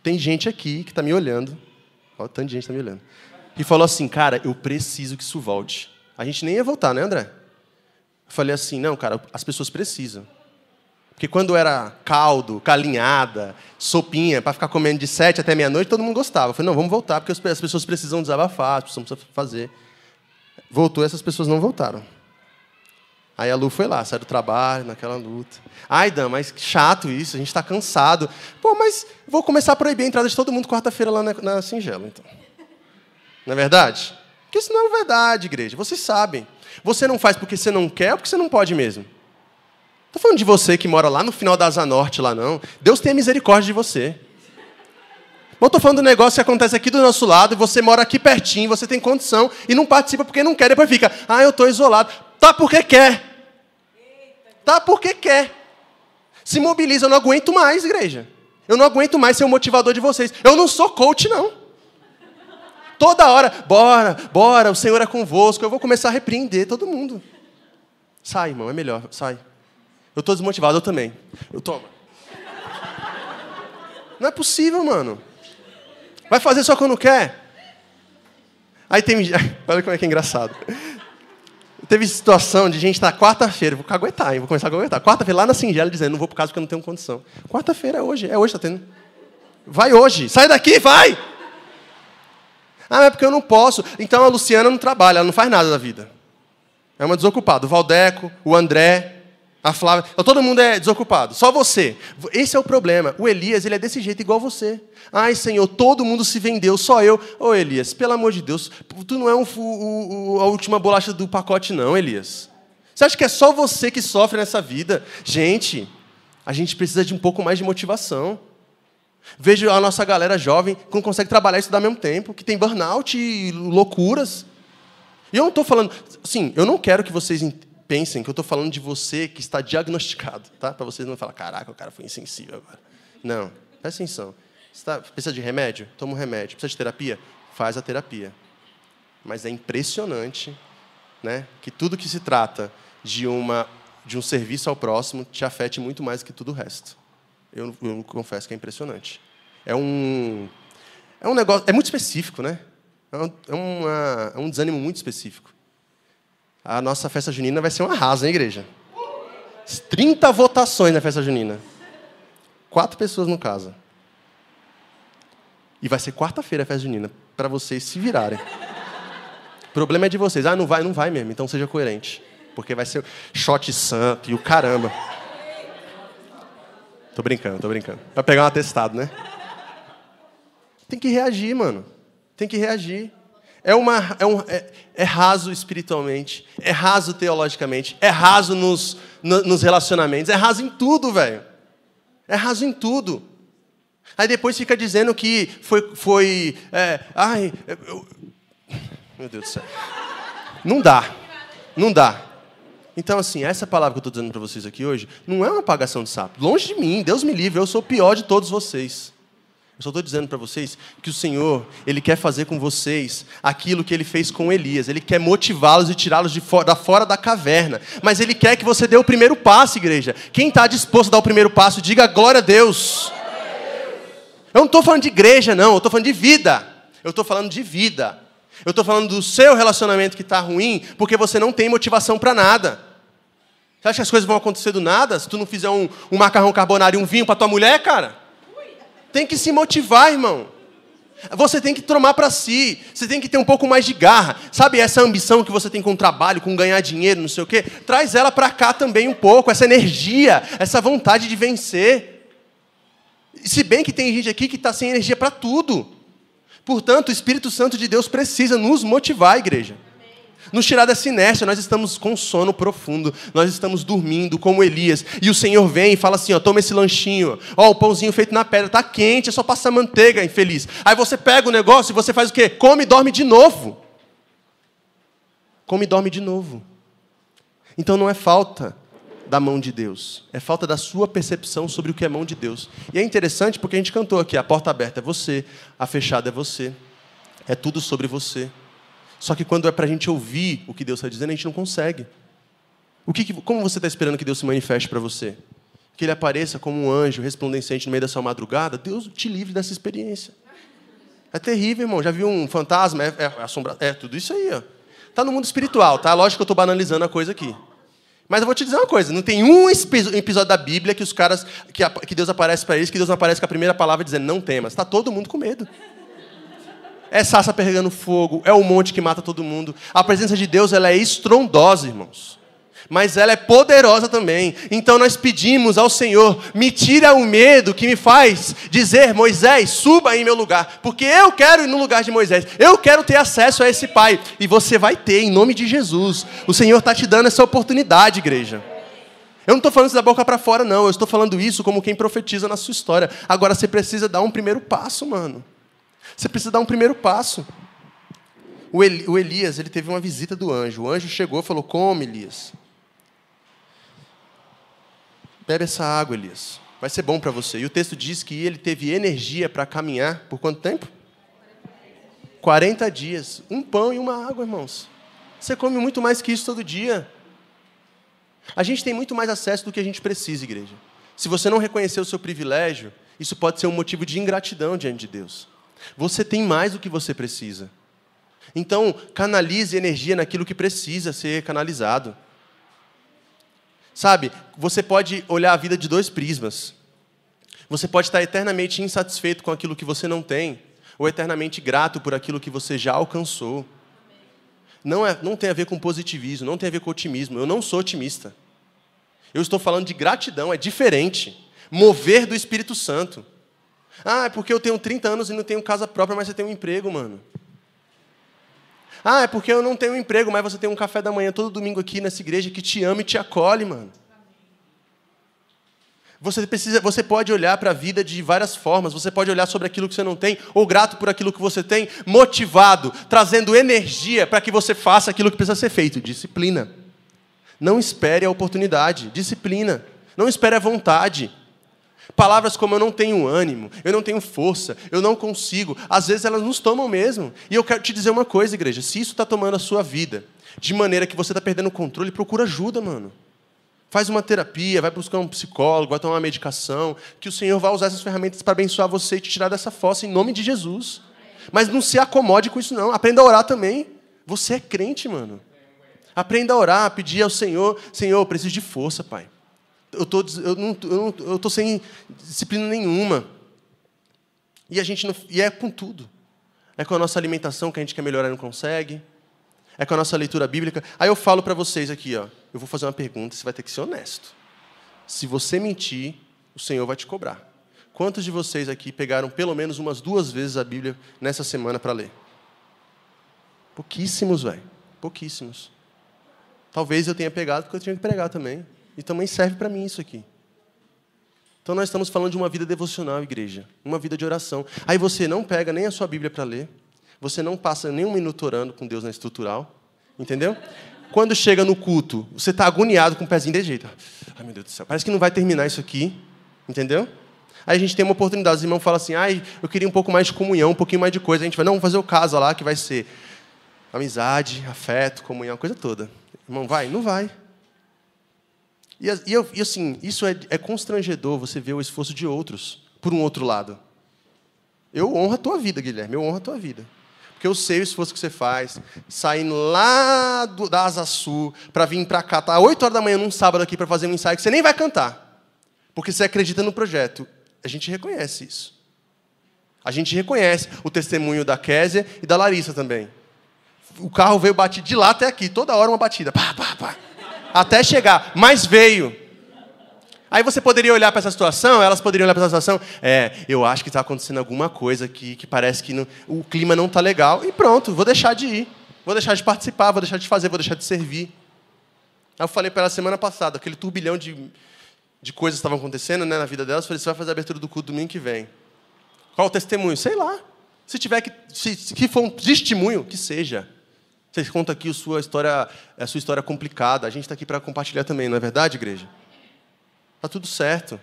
Tem gente aqui que está me olhando. Olha o tanto de gente que está me olhando. E falou assim, cara, eu preciso que isso volte. A gente nem ia voltar, né, André? Eu falei assim, não, cara, as pessoas precisam. Porque quando era caldo, calinhada, sopinha, para ficar comendo de sete até meia-noite, todo mundo gostava. Eu falei, não, vamos voltar, porque as pessoas precisam desabafar, as pessoas precisam fazer. Voltou, essas pessoas não voltaram. Aí a Lu foi lá, saiu do trabalho, naquela luta. Ai, Dan, mas que chato isso, a gente está cansado. Pô, mas vou começar a proibir a entrada de todo mundo quarta-feira lá na, na Singela, então. Não é verdade? Porque isso não é verdade, igreja. Vocês sabem. Você não faz porque você não quer ou porque você não pode mesmo? Estou falando de você que mora lá no final da Asa Norte, lá não. Deus tenha misericórdia de você. Mas eu estou falando do negócio que acontece aqui do nosso lado, e você mora aqui pertinho, você tem condição, e não participa porque não quer, depois fica, ah, eu estou isolado. Tá porque quer. Tá porque quer. Se mobiliza, eu não aguento mais, igreja. Eu não aguento mais ser o motivador de vocês. Eu não sou coach, não. Toda hora, bora, bora, o Senhor é convosco. Eu vou começar a repreender todo mundo. Sai, irmão, é melhor, sai. Eu tô desmotivado, eu também. Eu tomo. Não é possível, mano. Vai fazer só quando quer. Aí tem... Olha como é que é engraçado. Teve situação de gente estar tá, quarta-feira, vou aguentar, hein? Vou começar a aguentar. Quarta-feira, lá na Singela, dizendo, não vou por causa porque eu não tenho condição. Quarta-feira é hoje, é hoje, tá tendo. Vai hoje, sai daqui, vai! Ah, é porque eu não posso. Então a Luciana não trabalha, ela não faz nada da vida. É uma desocupada. O Valdeco, o André, a Flávia, todo mundo é desocupado, só você. Esse é o problema. O Elias, ele é desse jeito igual você. Ai, Senhor, todo mundo se vendeu, só eu. Ô, Elias, pelo amor de Deus, tu não é um, o, o, a última bolacha do pacote, não, Elias. Você acha que é só você que sofre nessa vida? Gente, a gente precisa de um pouco mais de motivação. Vejo a nossa galera jovem que não consegue trabalhar e estudar ao mesmo tempo, que tem burnout e loucuras. E eu não estou falando... Sim, eu não quero que vocês pensem que eu estou falando de você que está diagnosticado, tá? Para vocês não falar, caraca, o cara foi insensível agora. Não, presta atenção. Você tá, precisa de remédio? Toma um remédio. Precisa de terapia? Faz a terapia. Mas é impressionante, né, que tudo que se trata de, uma, de um serviço ao próximo te afete muito mais que tudo o resto. Eu, eu confesso que é impressionante. É um, é um negócio... É muito específico, né? É, uma, é um desânimo muito específico. A nossa festa junina vai ser um arraso, hein, igreja? trinta votações na festa junina. Quatro pessoas no caso. E vai ser quarta-feira a festa junina, para vocês se virarem. O problema é de vocês. Ah, não vai, não vai mesmo. Então seja coerente. Porque vai ser shot santo e o caramba. Tô brincando, tô brincando. Vai pegar um atestado, né? Tem que reagir, mano. Tem que reagir. É, uma, é, um, é, é raso espiritualmente, é raso teologicamente, é raso nos, no, nos relacionamentos, é raso em tudo, velho. É raso em tudo. Aí depois fica dizendo que foi... foi é, ai, eu, meu Deus do céu. Não dá, não dá. Então, assim, essa palavra que eu estou dizendo para vocês aqui hoje não é uma apagação de sapo. Longe de mim, Deus me livre, eu sou o pior de todos vocês. Eu só estou dizendo para vocês que o Senhor, Ele quer fazer com vocês aquilo que Ele fez com Elias. Ele quer motivá-los e tirá-los de fora, fora da caverna. Mas Ele quer que você dê o primeiro passo, igreja. Quem está disposto a dar o primeiro passo, diga glória a Deus. Glória a Deus. Eu não estou falando de igreja, não. Eu estou falando de vida. Eu estou falando de vida. Eu estou falando do seu relacionamento que está ruim porque você não tem motivação para nada. Você acha que as coisas vão acontecer do nada? Se tu não fizer um, um macarrão carbonara e um vinho para tua mulher, cara... Tem que se motivar, irmão. Você tem que tomar para si. Você tem que ter um pouco mais de garra. Sabe essa ambição que você tem com o trabalho, com ganhar dinheiro, não sei o quê? Traz ela para cá também um pouco. Essa energia, essa vontade de vencer. Se bem que tem gente aqui que está sem energia para tudo. Portanto, o Espírito Santo de Deus precisa nos motivar, igreja. Nos tirar dessa inércia. Nós estamos com sono profundo, nós estamos dormindo como Elias, e o Senhor vem e fala assim, ó, toma esse lanchinho, ó, o pãozinho feito na pedra, tá quente, é só passar manteiga, infeliz. Aí você pega o negócio e você faz o quê? Come e dorme de novo. Come e dorme de novo. Então não é falta da mão de Deus, é falta da sua percepção sobre o que é mão de Deus. E é interessante porque a gente cantou aqui, a porta aberta é você, a fechada é você, é tudo sobre você. Só que quando é para a gente ouvir o que Deus está dizendo, a gente não consegue. O que, como você está esperando que Deus se manifeste para você? Que Ele apareça como um anjo resplandecente no meio da sua madrugada? Deus te livre dessa experiência. É terrível, irmão. Já viu um fantasma? É, é, assombrado. É tudo isso aí, ó. Está no mundo espiritual, tá? Lógico que eu estou banalizando a coisa aqui. Mas eu vou te dizer uma coisa. Não tem um episódio da Bíblia que os caras que, que Deus aparece para eles, que Deus não aparece com a primeira palavra dizendo não temas. Está todo mundo com medo. É sarça pegando fogo, é um monte que mata todo mundo. A presença de Deus, ela é estrondosa, irmãos. Mas ela é poderosa também. Então nós pedimos ao Senhor, me tira o medo que me faz dizer, Moisés, suba em meu lugar. Porque eu quero ir no lugar de Moisés. Eu quero ter acesso a esse Pai. E você vai ter, em nome de Jesus. O Senhor está te dando essa oportunidade, igreja. Eu não estou falando isso da boca para fora, não. Eu estou falando isso como quem profetiza na sua história. Agora você precisa dar um primeiro passo, mano. Você precisa dar um primeiro passo. O Elias, ele teve uma visita do anjo. O anjo chegou e falou, come, Elias. Bebe essa água, Elias. Vai ser bom para você. E o texto diz que ele teve energia para caminhar por quanto tempo? quarenta dias. Um pão e uma água, irmãos. Você come muito mais que isso todo dia. A gente tem muito mais acesso do que a gente precisa, igreja. Se você não reconhecer o seu privilégio, isso pode ser um motivo de ingratidão diante de Deus. Você tem mais do que você precisa. Então, canalize energia naquilo que precisa ser canalizado. Sabe, você pode olhar a vida de dois prismas. Você pode estar eternamente insatisfeito com aquilo que você não tem, ou eternamente grato por aquilo que você já alcançou. Não, é, não tem a ver com positivismo, não tem a ver com otimismo. Eu não sou otimista. Eu estou falando de gratidão, é diferente. Mover do Espírito Santo. Ah, é porque eu tenho trinta anos e não tenho casa própria, mas você tem um emprego, mano. Ah, é porque eu não tenho um emprego, mas você tem um café da manhã todo domingo aqui nessa igreja que te ama e te acolhe, mano. Você precisa, você pode olhar para a vida de várias formas. Você pode olhar sobre aquilo que você não tem, ou grato por aquilo que você tem, motivado, trazendo energia para que você faça aquilo que precisa ser feito. Disciplina. Não espere a oportunidade. Disciplina. Não espere a vontade. Palavras como eu não tenho ânimo, eu não tenho força, eu não consigo. Às vezes elas nos tomam mesmo. E eu quero te dizer uma coisa, igreja. Se isso está tomando a sua vida, de maneira que você está perdendo o controle, procura ajuda, mano. Faz uma terapia, vai buscar um psicólogo, vai tomar uma medicação, que o Senhor vai usar essas ferramentas para abençoar você e te tirar dessa fossa, em nome de Jesus. Mas não se acomode com isso, não. Aprenda a orar também. Você é crente, mano. Aprenda a orar, a pedir ao Senhor, Senhor, eu preciso de força, Pai. Eu tô, eu não, eu não, eu tô sem disciplina nenhuma. E, a gente não, e é com tudo. É com a nossa alimentação que a gente quer melhorar e não consegue. É com a nossa leitura bíblica. Aí eu falo para vocês aqui, ó, eu vou fazer uma pergunta, você vai ter que ser honesto. Se você mentir, o Senhor vai te cobrar. Quantos de vocês aqui pegaram pelo menos umas duas vezes a Bíblia nessa semana para ler? Pouquíssimos, velho. Pouquíssimos. Talvez eu tenha pegado porque eu tinha que pregar também. E também serve para mim isso aqui. Então nós estamos falando de uma vida devocional, igreja. Uma vida de oração. Aí você não pega nem a sua Bíblia para ler. Você não passa nem um minuto orando com Deus na estrutural. Entendeu? Quando chega no culto, você está agoniado com o pezinho de jeito. Ai, meu Deus do céu. Parece que não vai terminar isso aqui. Entendeu? Aí a gente tem uma oportunidade. Os irmãos falam assim, ai, eu queria um pouco mais de comunhão, um pouquinho mais de coisa. A gente vai, não, vamos fazer o casa lá, que vai ser amizade, afeto, comunhão, coisa toda. Irmão, vai? Não vai. E, e assim, isso é, é constrangedor, você ver o esforço de outros, por um outro lado. Eu honro a tua vida, Guilherme, eu honro a tua vida. Porque eu sei o esforço que você faz, saindo lá do, da Asa Sul, para vir para cá, tá oito horas da manhã num sábado aqui para fazer um ensaio que você nem vai cantar, porque você acredita no projeto. A gente reconhece isso. A gente reconhece o testemunho da Kézia e da Larissa também. O carro veio bater de lá até aqui, toda hora uma batida, pá, pá, pá. Até chegar, mas veio. Aí você poderia olhar para essa situação, elas poderiam olhar para essa situação, é, eu acho que está acontecendo alguma coisa aqui, que parece que não, o clima não está legal, e pronto, vou deixar de ir, vou deixar de participar, vou deixar de fazer, vou deixar de servir. Aí eu falei para ela semana passada, aquele turbilhão de, de coisas que estavam acontecendo, né, na vida delas, eu falei, você vai fazer a abertura do culto domingo que vem. Qual o testemunho? Sei lá. Se tiver que, se, se for um testemunho, que seja. Vocês contam aqui a sua história, a sua história complicada. A gente está aqui para compartilhar também, não é verdade, igreja? Está tudo certo.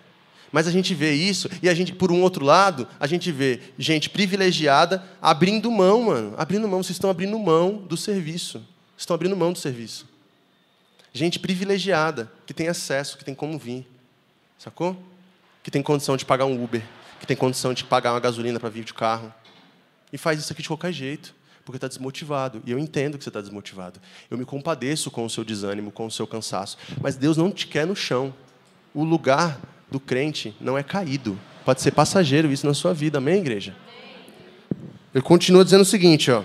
Mas a gente vê isso e, a gente, por um outro lado, a gente vê gente privilegiada abrindo mão, mano. Abrindo mão. Vocês estão abrindo mão do serviço. Vocês estão abrindo mão do serviço. Gente privilegiada, que tem acesso, que tem como vir. Sacou? Que tem condição de pagar um Uber. Que tem condição de pagar uma gasolina para vir de carro. E faz isso aqui de qualquer jeito. Porque está desmotivado. E eu entendo que você está desmotivado. Eu me compadeço com o seu desânimo, com o seu cansaço. Mas Deus não te quer no chão. O lugar do crente não é caído. Pode ser passageiro isso na sua vida. Amém, igreja? Ele continua dizendo o seguinte, ó.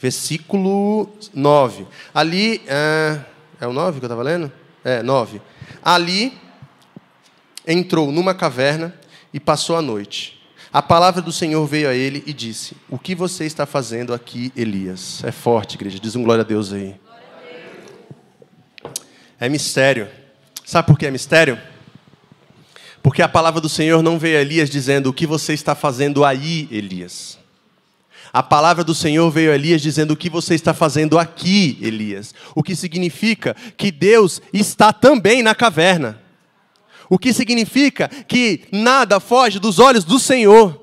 Versículo nove. Ali... É, é o nove que eu estava lendo? É, nove. Ali entrou numa caverna e passou a noite. A palavra do Senhor veio a ele e disse, o que você está fazendo aqui, Elias? É forte, igreja. Diz um glória a Deus aí. A Deus. É mistério. Sabe por que é mistério? Porque a palavra do Senhor não veio a Elias dizendo, o que você está fazendo aí, Elias? A palavra do Senhor veio a Elias dizendo, o que você está fazendo aqui, Elias? O que significa que Deus está também na caverna. O que significa que nada foge dos olhos do Senhor.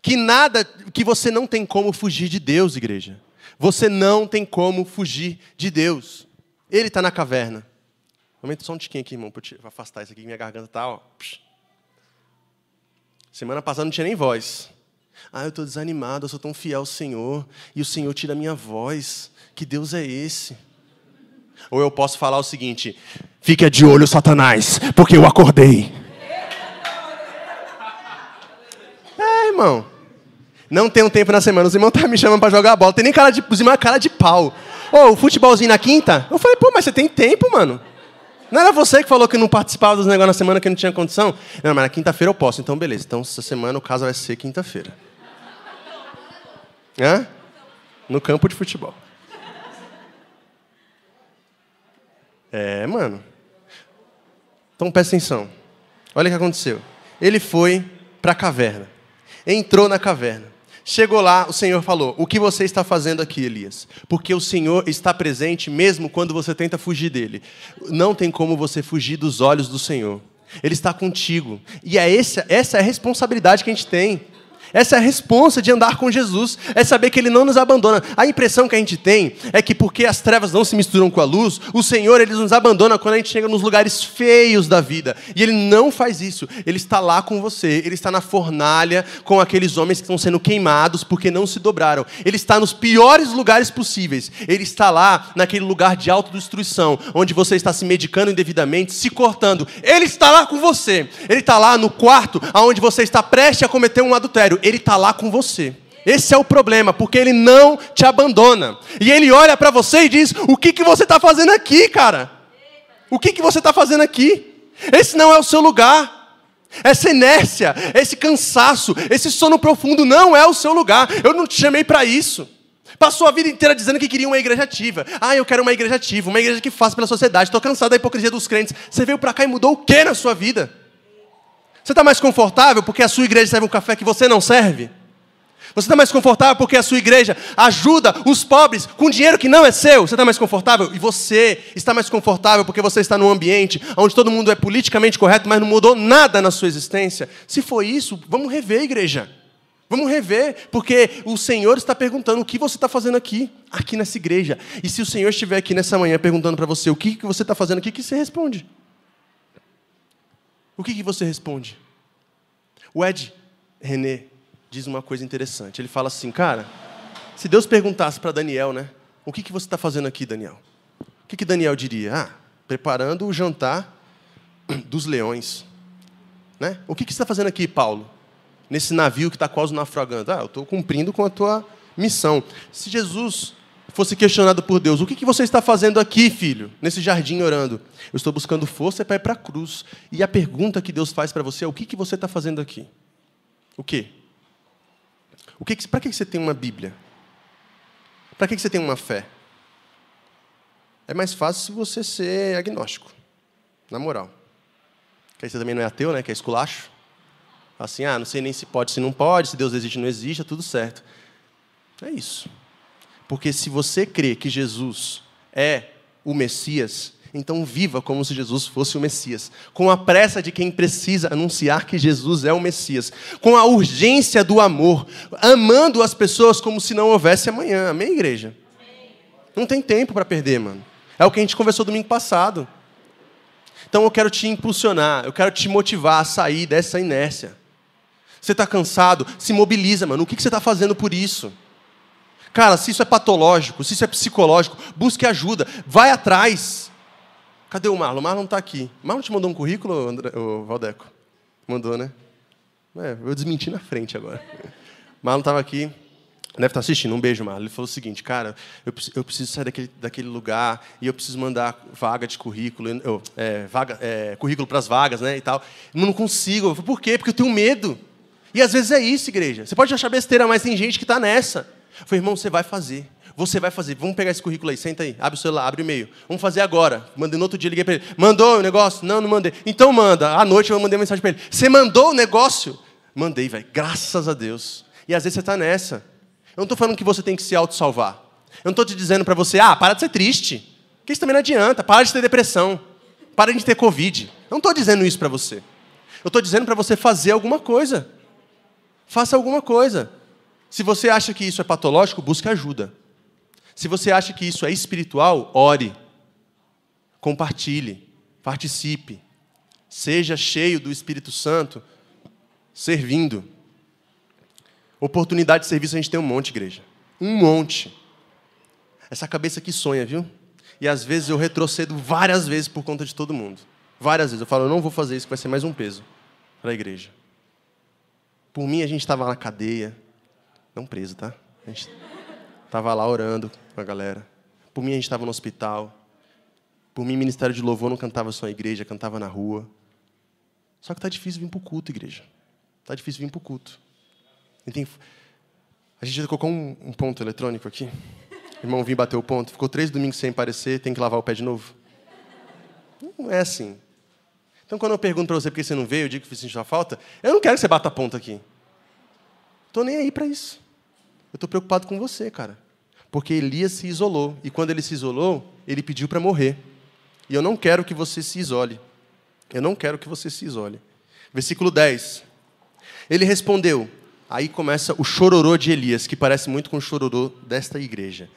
Que nada, que você não tem como fugir de Deus, igreja. Você não tem como fugir de Deus. Ele está na caverna. Aumenta só um tiquinho aqui, irmão, para afastar isso aqui, que minha garganta está, ó. Semana passada não tinha nem voz. Ah, eu estou desanimado, eu sou tão fiel ao Senhor. E o Senhor tira a minha voz. Que Deus é esse? Ou eu posso falar o seguinte... Fica de olho, Satanás, porque eu acordei. É, irmão. Não tem um tempo na semana. Os irmãos estão me chamando para jogar bola. Tem nem cara de, os irmãos, cara de pau. Ô, oh, futebolzinho na quinta? Eu falei, pô, mas você tem tempo, mano? Não era você que falou que não participava dos negócios na semana, que não tinha condição? Não, mas na quinta-feira eu posso. Então, beleza. Então, essa semana o caso vai ser quinta-feira. Hã? No campo de futebol. É, mano. Então presta atenção. Olha o que aconteceu. Ele foi para a caverna. Entrou na caverna. Chegou lá, o Senhor falou: o que você está fazendo aqui, Elias? Porque o Senhor está presente mesmo quando você tenta fugir dele. Não tem como você fugir dos olhos do Senhor. Ele está contigo. E é essa, essa é a responsabilidade que a gente tem. Essa é a responsa de andar com Jesus, é saber que Ele não nos abandona. A impressão que a gente tem é que porque as trevas não se misturam com a luz, o Senhor Ele nos abandona quando a gente chega nos lugares feios da vida. E Ele não faz isso. Ele está lá com você. Ele está na fornalha com aqueles homens que estão sendo queimados porque não se dobraram. Ele está nos piores lugares possíveis. Ele está lá naquele lugar de autodestruição, onde você está se medicando indevidamente, se cortando. Ele está lá com você. Ele está lá no quarto onde você está prestes a cometer um adultério. Ele está lá com você. Esse é o problema, porque Ele não te abandona. E Ele olha para você e diz: o que, que você está fazendo aqui, cara? O que, que você está fazendo aqui? Esse não é o seu lugar. Essa inércia, esse cansaço, esse sono profundo não é o seu lugar. Eu não te chamei para isso. Passou a vida inteira dizendo que queria uma igreja ativa. Ah, eu quero uma igreja ativa, uma igreja que faça pela sociedade. Estou cansado da hipocrisia dos crentes. Você veio para cá e mudou o que na sua vida? Você está mais confortável porque a sua igreja serve um café que você não serve? Você está mais confortável porque a sua igreja ajuda os pobres com dinheiro que não é seu? Você está mais confortável? E você está mais confortável porque você está num ambiente onde todo mundo é politicamente correto, mas não mudou nada na sua existência? Se for isso, vamos rever, igreja. Vamos rever, porque o Senhor está perguntando o que você está fazendo aqui, aqui nessa igreja. E se o Senhor estiver aqui nessa manhã perguntando para você o que, que você está fazendo aqui, o que você responde? O que, que você responde? O Ed René diz uma coisa interessante. Ele fala assim: cara, se Deus perguntasse para Daniel, né? O que, que você está fazendo aqui, Daniel? O que, que Daniel diria? Ah, preparando o jantar dos leões. Né? O que, que você está fazendo aqui, Paulo? Nesse navio que está quase naufragando. Ah, eu estou cumprindo com a tua missão. Se Jesus fosse questionado por Deus: o que, que você está fazendo aqui, filho, nesse jardim orando? Eu estou buscando força para ir para a cruz. E a pergunta que Deus faz para você é: o que, que você está fazendo aqui? O quê? O que que, para que você tem uma Bíblia? Para que você tem uma fé? É mais fácil se você ser agnóstico, na moral. Que aí você também não é ateu, né? Que é esculacho. Assim, ah, não sei nem se pode, se não pode, se Deus existe, não existe, é tudo certo. É isso. Porque se você crê que Jesus é o Messias, então viva como se Jesus fosse o Messias. Com a pressa de quem precisa anunciar que Jesus é o Messias. Com a urgência do amor. Amando as pessoas como se não houvesse amanhã. Amém, igreja? Amém. Não tem tempo para perder, mano. É o que a gente conversou domingo passado. Então eu quero te impulsionar, eu quero te motivar a sair dessa inércia. Você está cansado? Se mobiliza, mano. O que você está fazendo por isso? Cara, se isso é patológico, se isso é psicológico, busque ajuda, vai atrás. Cadê o Marlon? O Marlon está aqui. O Marlon te mandou um currículo, André, o Valdeco? Mandou, né? É, eu desmenti na frente agora. O Marlon estava aqui, deve estar assistindo, um beijo, Marlon. Ele falou o seguinte: cara, eu, eu preciso sair daquele, daquele lugar e eu preciso mandar vaga de currículo, eu, é, vaga, é, currículo para as vagas, né, e tal. Eu não consigo. Eu falei: por quê? Porque eu tenho medo. E às vezes é isso, igreja. Você pode achar besteira, mas tem gente que está nessa. Eu falei: irmão, você vai fazer, você vai fazer. Vamos pegar esse currículo aí, senta aí, abre o celular, abre o e-mail. Vamos fazer agora. Mandei no outro dia, liguei para ele. Mandou o negócio? Não, não mandei. Então manda. À noite eu mandei uma mensagem para ele. Você mandou o negócio? Mandei, velho. Graças a Deus. E às vezes você está nessa. Eu não estou falando que você tem que se autossalvar. Eu não estou te dizendo para você: ah, para de ser triste. Porque isso também não adianta. Para de ter depressão. Para de ter Covid. Eu não estou dizendo isso para você. Eu estou dizendo para você fazer alguma coisa. Faça alguma coisa. Se você acha que isso é patológico, busque ajuda. Se você acha que isso é espiritual, ore. Compartilhe. Participe. Seja cheio do Espírito Santo, servindo. Oportunidade de serviço a gente tem um monte, igreja. Um monte. Essa cabeça que sonha, viu? E às vezes eu retrocedo várias vezes por conta de todo mundo. Várias vezes. Eu falo: eu não vou fazer isso, que vai ser mais um peso para a igreja. Por mim, a gente estava na cadeia. Não preso, tá? A gente estava lá orando com a galera. Por mim, a gente estava no hospital. Por mim, ministério de louvor não cantava só na igreja, cantava na rua. Só que tá difícil vir para o culto, igreja. Tá difícil vir para o culto. A gente já colocou um, um ponto eletrônico aqui. O irmão vim bater o ponto. Ficou três domingos sem aparecer, tem que lavar o pé de novo. Não é assim. Então, quando eu pergunto para você por que você não veio, eu digo que você sentiu a falta, eu não quero que você bata a ponta aqui. Estou nem aí para isso. Eu estou preocupado com você, cara. Porque Elias se isolou. E quando ele se isolou, ele pediu para morrer. E eu não quero que você se isole. Eu não quero que você se isole. Versículo dez. Ele respondeu. Aí começa o chororô de Elias, que parece muito com o chororô desta igreja.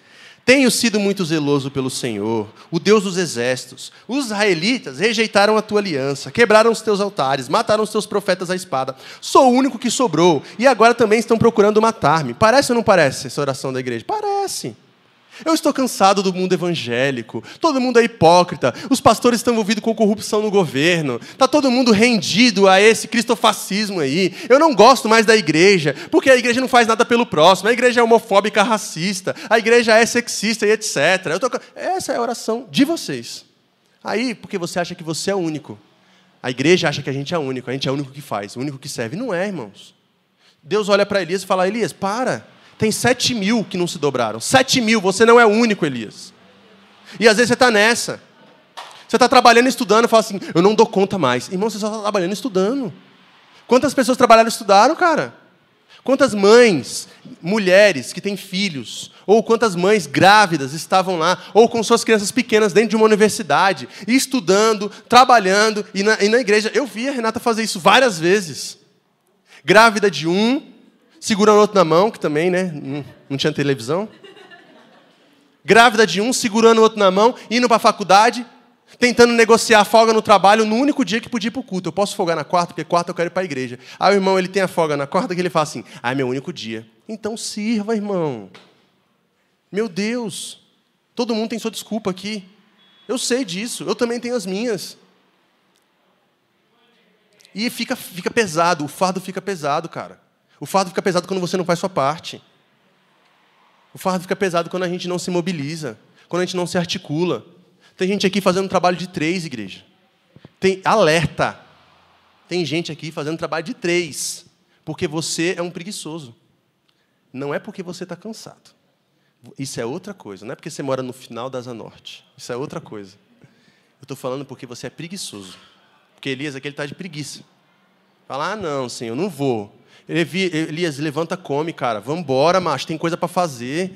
Tenho sido muito zeloso pelo Senhor, o Deus dos exércitos. Os israelitas rejeitaram a tua aliança, quebraram os teus altares, mataram os teus profetas à espada. Sou o único que sobrou, e agora também estão procurando matar-me. Parece ou não parece essa oração da igreja? Parece. Eu estou cansado do mundo evangélico, todo mundo é hipócrita, os pastores estão envolvidos com corrupção no governo, está todo mundo rendido a esse cristofascismo aí, eu não gosto mais da igreja, porque a igreja não faz nada pelo próximo, a igreja é homofóbica, racista, a igreja é sexista e etcétera. Eu tô... Essa é a oração de vocês. Aí, porque você acha que você é único, a igreja acha que a gente é único, a gente é o único que faz, o único que serve. Não é, irmãos. Deus olha para Elias e fala, Elias, para. Tem sete mil que não se dobraram. Sete mil, você não é o único, Elias. E às vezes você está nessa. Você está trabalhando e estudando e fala assim, eu não dou conta mais. Irmão, você só está trabalhando e estudando. Quantas pessoas trabalharam e estudaram, cara? Quantas mães, mulheres que têm filhos, ou quantas mães grávidas estavam lá, ou com suas crianças pequenas dentro de uma universidade, estudando, trabalhando, e na, e na igreja. Eu vi a Renata fazer isso várias vezes. Grávida de um... segurando o outro na mão, que também, né? Não tinha televisão. Grávida de um, segurando o outro na mão, indo para a faculdade, tentando negociar a folga no trabalho no único dia que podia ir para o culto. Eu posso folgar na quarta, porque quarta eu quero ir para a igreja. Aí o irmão ele tem a folga na quarta, que ele fala assim, ah, é meu único dia. Então sirva, irmão. Meu Deus, todo mundo tem sua desculpa aqui. Eu sei disso, eu também tenho as minhas. E fica, fica pesado, o fardo fica pesado, cara. O fardo fica pesado quando você não faz sua parte. O fardo fica pesado quando a gente não se mobiliza, quando a gente não se articula. Tem gente aqui fazendo trabalho de três, igreja. Tem alerta. Tem gente aqui fazendo trabalho de três, porque você é um preguiçoso. Não é porque você está cansado. Isso é outra coisa. Não é porque você mora no final da Asa Norte. Isso é outra coisa. Eu estou falando porque você é preguiçoso. Porque Elias aqui está de preguiça. Fala, ah, não, Senhor, não vou. Elias, levanta, come, cara. Vambora, macho, tem coisa para fazer.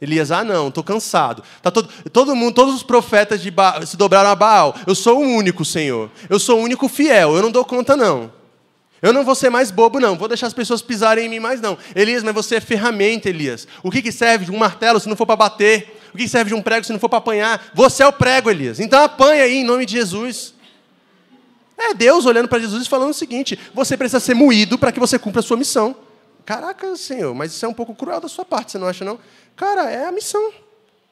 Elias, ah, não, estou cansado. Tá todo, todo mundo, todos os profetas de Baal, se dobraram a Baal. Eu sou o único, Senhor. Eu sou o único fiel. Eu não dou conta, não. Eu não vou ser mais bobo, não. Vou deixar as pessoas pisarem em mim mais, não. Elias, mas você é ferramenta, Elias. O que, que serve de um martelo se não for para bater? O que, que serve de um prego se não for para apanhar? Você é o prego, Elias. Então apanha aí, em nome de Jesus. É Deus olhando para Jesus e falando o seguinte, você precisa ser moído para que você cumpra a sua missão. Caraca, Senhor, mas isso é um pouco cruel da sua parte, você não acha, não? Cara, é a missão.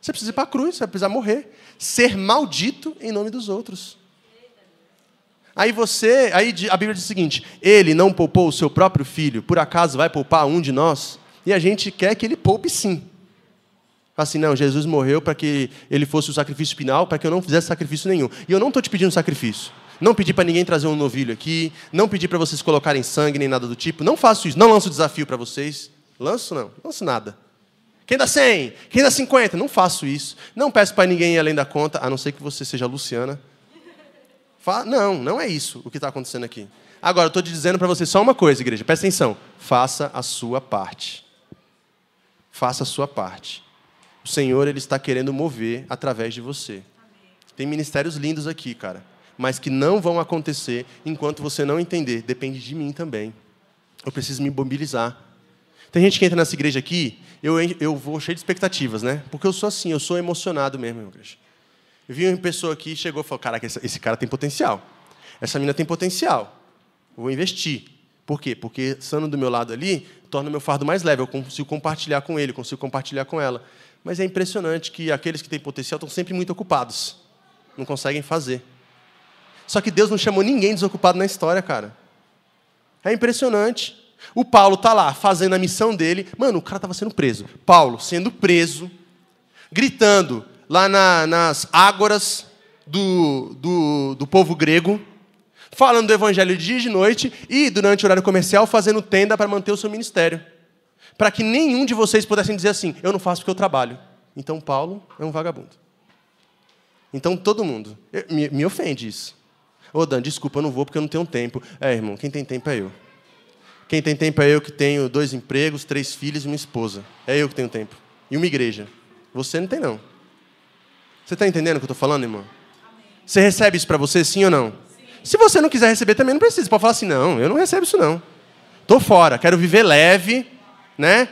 Você precisa ir para a cruz, você vai precisar morrer. Ser maldito em nome dos outros. Aí você, aí a Bíblia diz o seguinte, ele não poupou o seu próprio filho, por acaso vai poupar um de nós? E a gente quer que ele poupe sim. Assim, não, Jesus morreu para que ele fosse o sacrifício final, para que eu não fizesse sacrifício nenhum. E eu não estou te pedindo sacrifício. Não pedi para ninguém trazer um novilho aqui, não pedi para vocês colocarem sangue, nem nada do tipo. Não faço isso, não lanço desafio para vocês. Lanço não, lanço nada. Quem dá cem? Quem dá cinquenta? Não faço isso. Não peço para ninguém ir além da conta, a não ser que você seja a Luciana. Fa- não, não é isso o que está acontecendo aqui. Agora, eu estou te dizendo para vocês só uma coisa, igreja. Presta atenção. Faça a sua parte. Faça a sua parte. O Senhor ele está querendo mover através de você. Tem ministérios lindos aqui, cara. Mas que não vão acontecer enquanto você não entender. Depende de mim também. Eu preciso me mobilizar. Tem gente que entra nessa igreja aqui, eu, eu vou cheio de expectativas, né? Porque eu sou assim, eu sou emocionado mesmo, minha igreja. Eu vi uma pessoa aqui, chegou e falou, caraca, esse, esse cara tem potencial. Essa menina tem potencial. Eu vou investir. Por quê? Porque estando do meu lado ali, torna o meu fardo mais leve. Eu consigo compartilhar com ele, eu consigo compartilhar com ela. Mas é impressionante que aqueles que têm potencial estão sempre muito ocupados. Não conseguem fazer. Só que Deus não chamou ninguém desocupado na história, cara. É impressionante. O Paulo está lá, fazendo a missão dele. Mano, o cara estava sendo preso. Paulo sendo preso, gritando lá na, nas ágoras do, do, do povo grego, falando do evangelho de dia e de noite e, durante o horário comercial, fazendo tenda para manter o seu ministério. Para que nenhum de vocês pudessem dizer assim, eu não faço porque eu trabalho. Então, Paulo é um vagabundo. Então, todo mundo. Eu, me, me ofende isso. Ô, Dan, desculpa, eu não vou porque eu não tenho tempo. É, irmão, quem tem tempo é eu. Quem tem tempo é eu, que tenho dois empregos, três filhos e uma esposa. É eu que tenho tempo. E uma igreja. Você não tem, não. Você está entendendo o que eu estou falando, irmão? Amém. Você recebe isso para você, sim ou não? Sim. Se você não quiser receber também, não precisa. Você pode falar assim, não, eu não recebo isso, não. Estou fora, quero viver leve, né?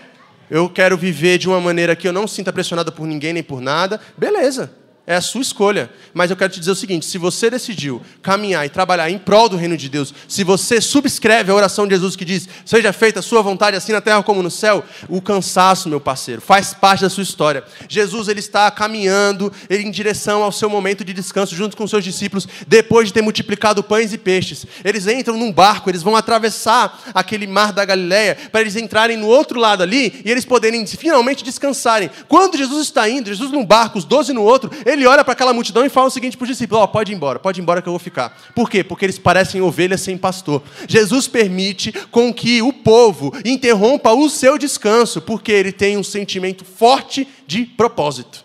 Eu quero viver de uma maneira que eu não sinta pressionada por ninguém nem por nada. Beleza. É a sua escolha. Mas eu quero te dizer o seguinte, se você decidiu caminhar e trabalhar em prol do reino de Deus, se você subscreve a oração de Jesus que diz, seja feita a sua vontade assim na terra como no céu, o cansaço, meu parceiro, faz parte da sua história. Jesus, ele está caminhando em direção ao seu momento de descanso, junto com os seus discípulos, depois de ter multiplicado pães e peixes. Eles entram num barco, eles vão atravessar aquele mar da Galileia, para eles entrarem no outro lado ali, e eles poderem finalmente descansarem. Quando Jesus está indo, Jesus num barco, os doze no outro, ele olha para aquela multidão e fala o seguinte para os discípulos, ó, pode ir embora, pode ir embora que eu vou ficar. Por quê? Porque eles parecem ovelhas sem pastor. Jesus permite com que o povo interrompa o seu descanso, porque ele tem um sentimento forte de propósito.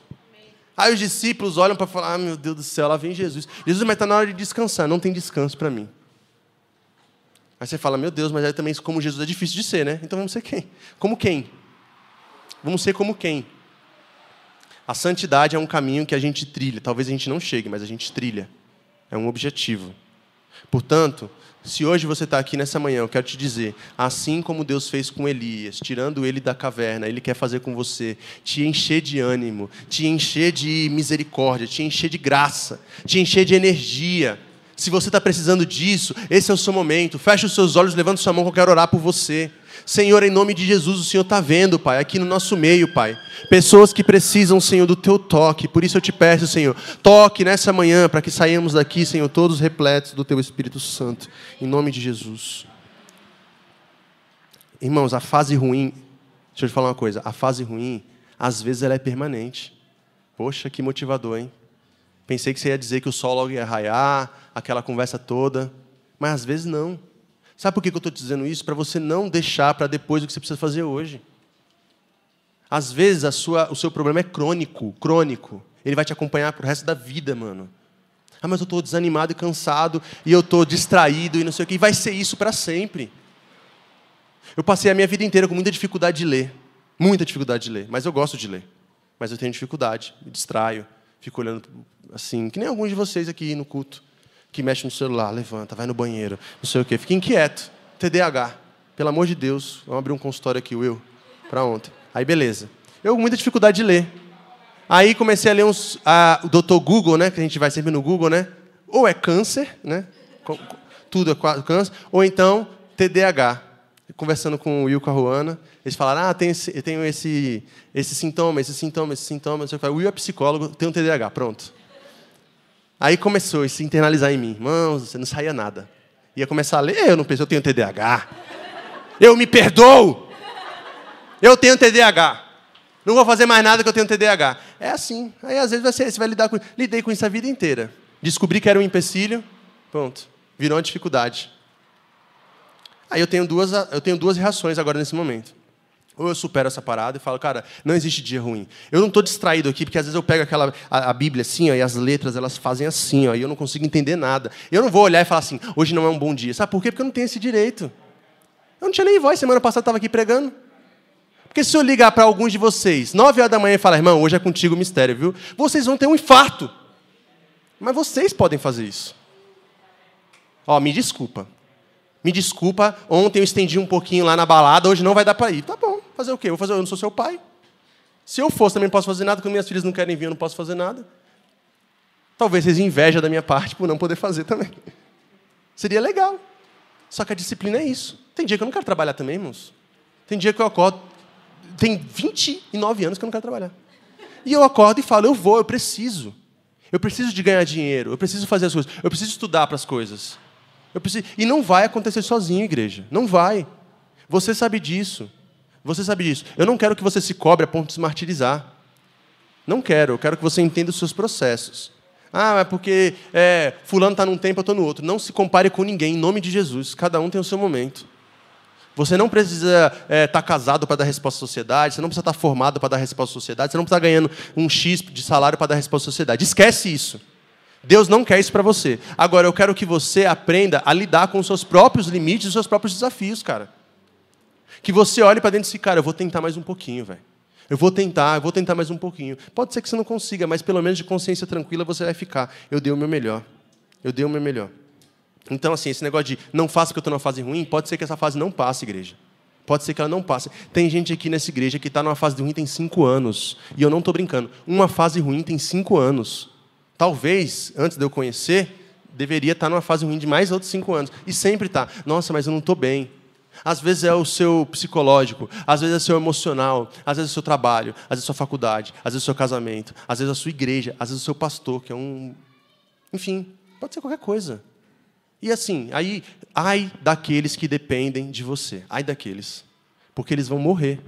Aí os discípulos olham para falar, ah, meu Deus do céu, lá vem Jesus. Jesus, mas está na hora de descansar, não tem descanso para mim. Aí você fala, meu Deus, mas aí também como Jesus é difícil de ser, né? Então vamos ser quem? Como quem? Vamos ser como quem? A santidade é um caminho que a gente trilha. Talvez a gente não chegue, mas a gente trilha. É um objetivo. Portanto, se hoje você está aqui nessa manhã, eu quero te dizer, assim como Deus fez com Elias, tirando ele da caverna, ele quer fazer com você, te encher de ânimo, te encher de misericórdia, te encher de graça, te encher de energia. Se você está precisando disso, esse é o seu momento. Feche os seus olhos, levanta sua mão que eu quero orar por você. Senhor, em nome de Jesus, o Senhor está vendo, Pai, aqui no nosso meio, Pai. Pessoas que precisam, Senhor, do Teu toque. Por isso eu te peço, Senhor, toque nessa manhã para que saiamos daqui, Senhor, todos repletos do Teu Espírito Santo. Em nome de Jesus. Irmãos, a fase ruim, deixa eu te falar uma coisa, a fase ruim, às vezes ela é permanente. Poxa, que motivador, hein? Pensei que você ia dizer que o sol logo ia raiar, aquela conversa toda, mas às vezes não. Sabe por que eu estou te dizendo isso? Para você não deixar para depois o que você precisa fazer hoje. Às vezes, a sua, o seu problema é crônico, crônico. Ele vai te acompanhar pro resto da vida, mano. Ah, mas eu estou desanimado e cansado, e eu estou distraído e não sei o quê. E vai ser isso para sempre. Eu passei a minha vida inteira com muita dificuldade de ler. Muita dificuldade de ler. Mas eu gosto de ler. Mas eu tenho dificuldade, me distraio. Fico olhando assim, que nem alguns de vocês aqui no culto. Que mexe no celular, levanta, vai no banheiro, não sei o quê. Fica inquieto. T D A H. Pelo amor de Deus. Vamos abrir um consultório aqui, Will, para ontem. Aí, beleza. Eu com muita dificuldade de ler. Aí comecei a ler uns... A, o doutor Google, né? Que a gente vai sempre no Google, né? Ou é câncer, né? Tudo é câncer. Ou então, T D A H. Conversando com o Will, com a Ruana, eles falaram, ah, tem esse, eu tenho esse, esse sintoma, esse sintoma, esse sintoma. O Will é psicólogo, tem um T D A H. Pronto. Aí começou a se internalizar em mim. Irmãos, você não saía nada. Ia começar a ler. Eu não penso, eu tenho T D A H. Eu me perdoo. Eu tenho T D A H. Não vou fazer mais nada que eu tenho T D A H. É assim. Aí, às vezes, você vai lidar com... Lidei com isso a vida inteira. Descobri que era um empecilho. Pronto. Virou uma dificuldade. Aí eu tenho duas, eu tenho duas reações agora nesse momento. Ou eu supero essa parada e falo, cara, não existe dia ruim. Eu não estou distraído aqui, porque às vezes eu pego aquela, a, a Bíblia assim, ó, e as letras elas fazem assim, ó, e eu não consigo entender nada. Eu não vou olhar e falar assim, hoje não é um bom dia. Sabe por quê? Porque eu não tenho esse direito. Eu não tinha nem voz, semana passada eu estava aqui pregando. Porque se eu ligar para alguns de vocês, nove horas da manhã, e falar, irmão, hoje é contigo o mistério, viu? Vocês vão ter um infarto. Mas vocês podem fazer isso. Ó, me desculpa. Me desculpa, ontem eu estendi um pouquinho lá na balada, hoje não vai dar para ir. Tá bom, fazer o quê? Vou fazer, eu não sou seu pai. Se eu fosse, também não posso fazer nada, porque minhas filhas não querem vir, eu não posso fazer nada. Talvez vocês invejam da minha parte por não poder fazer também. Seria legal. Só que a disciplina é isso. Tem dia que eu não quero trabalhar também, irmãos. Tem dia que eu acordo... Tem vinte e nove anos que eu não quero trabalhar. E eu acordo e falo, eu vou, eu preciso. Eu preciso de ganhar dinheiro, eu preciso fazer as coisas, eu preciso estudar para as coisas. Eu preciso... E não vai acontecer sozinho, igreja. Não vai. Você sabe disso. Você sabe disso. Eu não quero que você se cobre a ponto de se martirizar. Não quero. Eu quero que você entenda os seus processos. Ah, é porque é, fulano está num tempo, eu estou no outro. Não se compare com ninguém, em nome de Jesus. Cada um tem o seu momento. Você não precisa estar é, tá casado para dar resposta à sociedade. Você não precisa estar tá formado para dar resposta à sociedade. Você não precisa estar tá ganhando um X de salário para dar resposta à sociedade. Esquece isso. Deus não quer isso para você. Agora, eu quero que você aprenda a lidar com os seus próprios limites, os seus próprios desafios, cara. Que você olhe para dentro e diga, cara, eu vou tentar mais um pouquinho, velho. Eu vou tentar, eu vou tentar mais um pouquinho. Pode ser que você não consiga, mas pelo menos de consciência tranquila você vai ficar. Eu dei o meu melhor. Eu dei o meu melhor. Então, assim, esse negócio de não faça porque eu estou numa fase ruim, pode ser que essa fase não passe, igreja. Pode ser que ela não passe. Tem gente aqui nessa igreja que está numa fase ruim tem cinco anos. E eu não estou brincando. Uma fase ruim tem cinco anos. Talvez, antes de eu conhecer, deveria estar numa fase ruim de mais outros cinco anos. E sempre está. Nossa, mas eu não estou bem. Às vezes é o seu psicológico, às vezes é o seu emocional, às vezes é o seu trabalho, às vezes é a sua faculdade, às vezes é o seu casamento, às vezes é a sua igreja, às vezes é o seu pastor, que é um... Enfim, pode ser qualquer coisa. E assim, aí, ai daqueles que dependem de você, ai daqueles, porque eles vão morrer.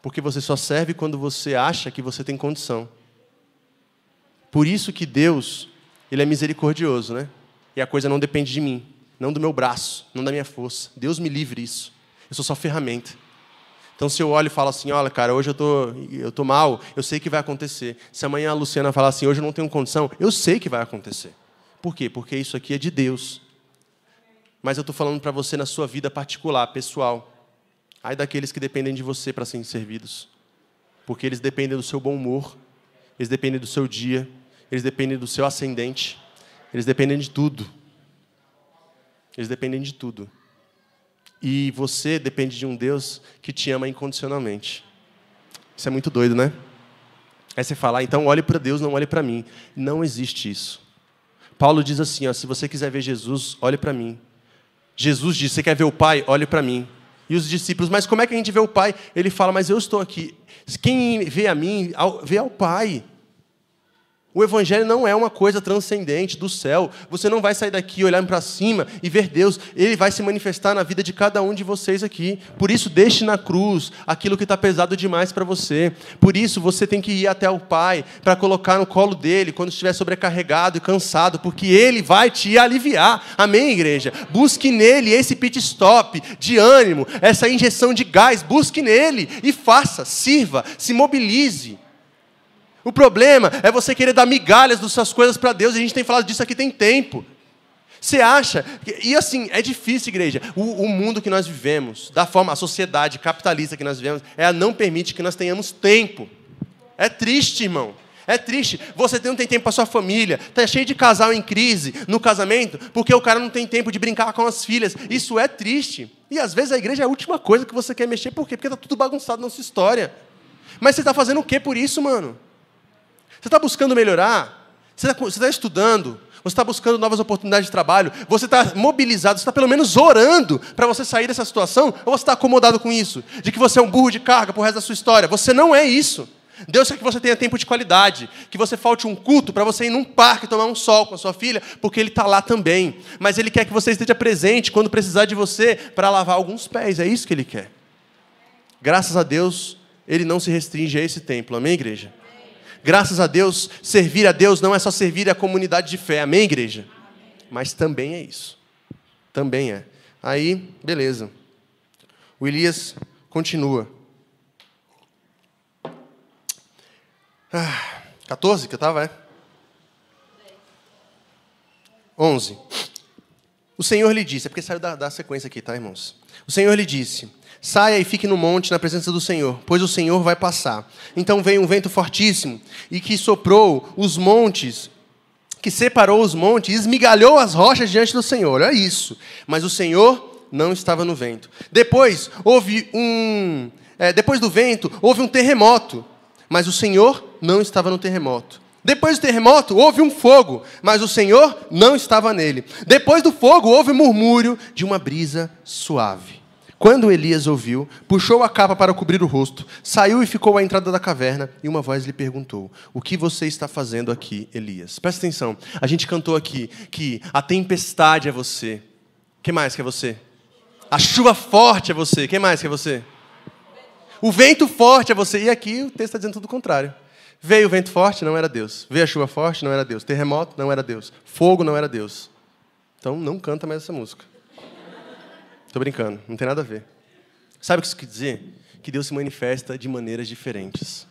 Porque você só serve quando você acha que você tem condição. Por isso que Deus, ele é misericordioso, né? E a coisa não depende de mim. Não do meu braço, não da minha força. Deus me livre isso. Eu sou só ferramenta. Então, se eu olho e falo assim, olha, cara, hoje eu tô, eu tô mal, eu sei que vai acontecer. Se amanhã a Luciana falar assim, hoje eu não tenho condição, eu sei que vai acontecer. Por quê? Porque isso aqui é de Deus. Mas eu estou falando para você na sua vida particular, pessoal. Ai daqueles que dependem de você para serem servidos. Porque eles dependem do seu bom humor, eles dependem do seu dia, eles dependem do seu ascendente, eles dependem de tudo. Eles dependem de tudo. E você depende de um Deus que te ama incondicionalmente. Isso é muito doido, né? Aí você fala, então olhe para Deus, não olhe para mim. Não existe isso. Paulo diz assim, ó, se você quiser ver Jesus, olhe para mim. Jesus diz, você quer ver o Pai? Olhe para mim. E os discípulos, mas como é que a gente vê o Pai? Ele fala, mas eu estou aqui. Quem vê a mim, vê ao Pai. O evangelho não é uma coisa transcendente do céu. Você não vai sair daqui, olhar para cima e ver Deus. Ele vai se manifestar na vida de cada um de vocês aqui. Por isso, deixe na cruz aquilo que está pesado demais para você. Por isso, você tem que ir até o Pai para colocar no colo dele quando estiver sobrecarregado e cansado, porque ele vai te aliviar. Amém, igreja? Busque nele esse pit stop de ânimo, essa injeção de gás. Busque nele e faça, sirva, se mobilize. O problema é você querer dar migalhas das suas coisas para Deus. E a gente tem falado disso aqui tem tempo. Você acha... Que, e assim, é difícil, igreja. O, o mundo que nós vivemos, da forma, a sociedade capitalista que nós vivemos, ela não permite que nós tenhamos tempo. É triste, irmão. É triste. Você não tem tempo para sua família. Está cheio de casal em crise no casamento porque o cara não tem tempo de brincar com as filhas. Isso é triste. E às vezes a igreja é a última coisa que você quer mexer. Por quê? Porque está tudo bagunçado na sua história. Mas você está fazendo o quê por isso, mano? Você está buscando melhorar? Você está tá estudando? Você está buscando novas oportunidades de trabalho? Você está mobilizado? Você está pelo menos orando para você sair dessa situação? Ou você está acomodado com isso? De que você é um burro de carga pro resto da sua história? Você não é isso. Deus quer que você tenha tempo de qualidade, que você falte um culto para você ir num parque tomar um sol com a sua filha, porque ele está lá também. Mas ele quer que você esteja presente quando precisar de você para lavar alguns pés. É isso que ele quer. Graças a Deus, ele não se restringe a esse templo. Amém, igreja? Graças a Deus, servir a Deus não é só servir a comunidade de fé. Amém, igreja? Amém. Mas também é isso. Também é. Aí, beleza. O Elias continua. Ah, catorze que eu estava, é? onze. O Senhor lhe disse... É porque saiu da, da sequência aqui, tá, irmãos? O Senhor lhe disse... Saia e fique no monte na presença do Senhor, pois o Senhor vai passar. Então veio um vento fortíssimo, e que soprou os montes, que separou os montes, e esmigalhou as rochas diante do Senhor. Olha isso. Mas o Senhor não estava no vento. Depois houve um, é, depois do vento, houve um terremoto, mas o Senhor não estava no terremoto. Depois do terremoto, houve um fogo, mas o Senhor não estava nele. Depois do fogo, houve um murmúrio de uma brisa suave. Quando Elias ouviu, puxou a capa para cobrir o rosto, saiu e ficou à entrada da caverna, e uma voz lhe perguntou, o que você está fazendo aqui, Elias? Presta atenção, a gente cantou aqui que a tempestade é você. Que mais que é você? A chuva forte é você. Que mais que é você? O vento forte é você. E aqui o texto está dizendo tudo o contrário. Veio o vento forte, não era Deus. Veio a chuva forte, não era Deus. Terremoto, não era Deus. Fogo, não era Deus. Então não canta mais essa música. Estou brincando, não tem nada a ver. Sabe o que isso quer dizer? Que Deus se manifesta de maneiras diferentes.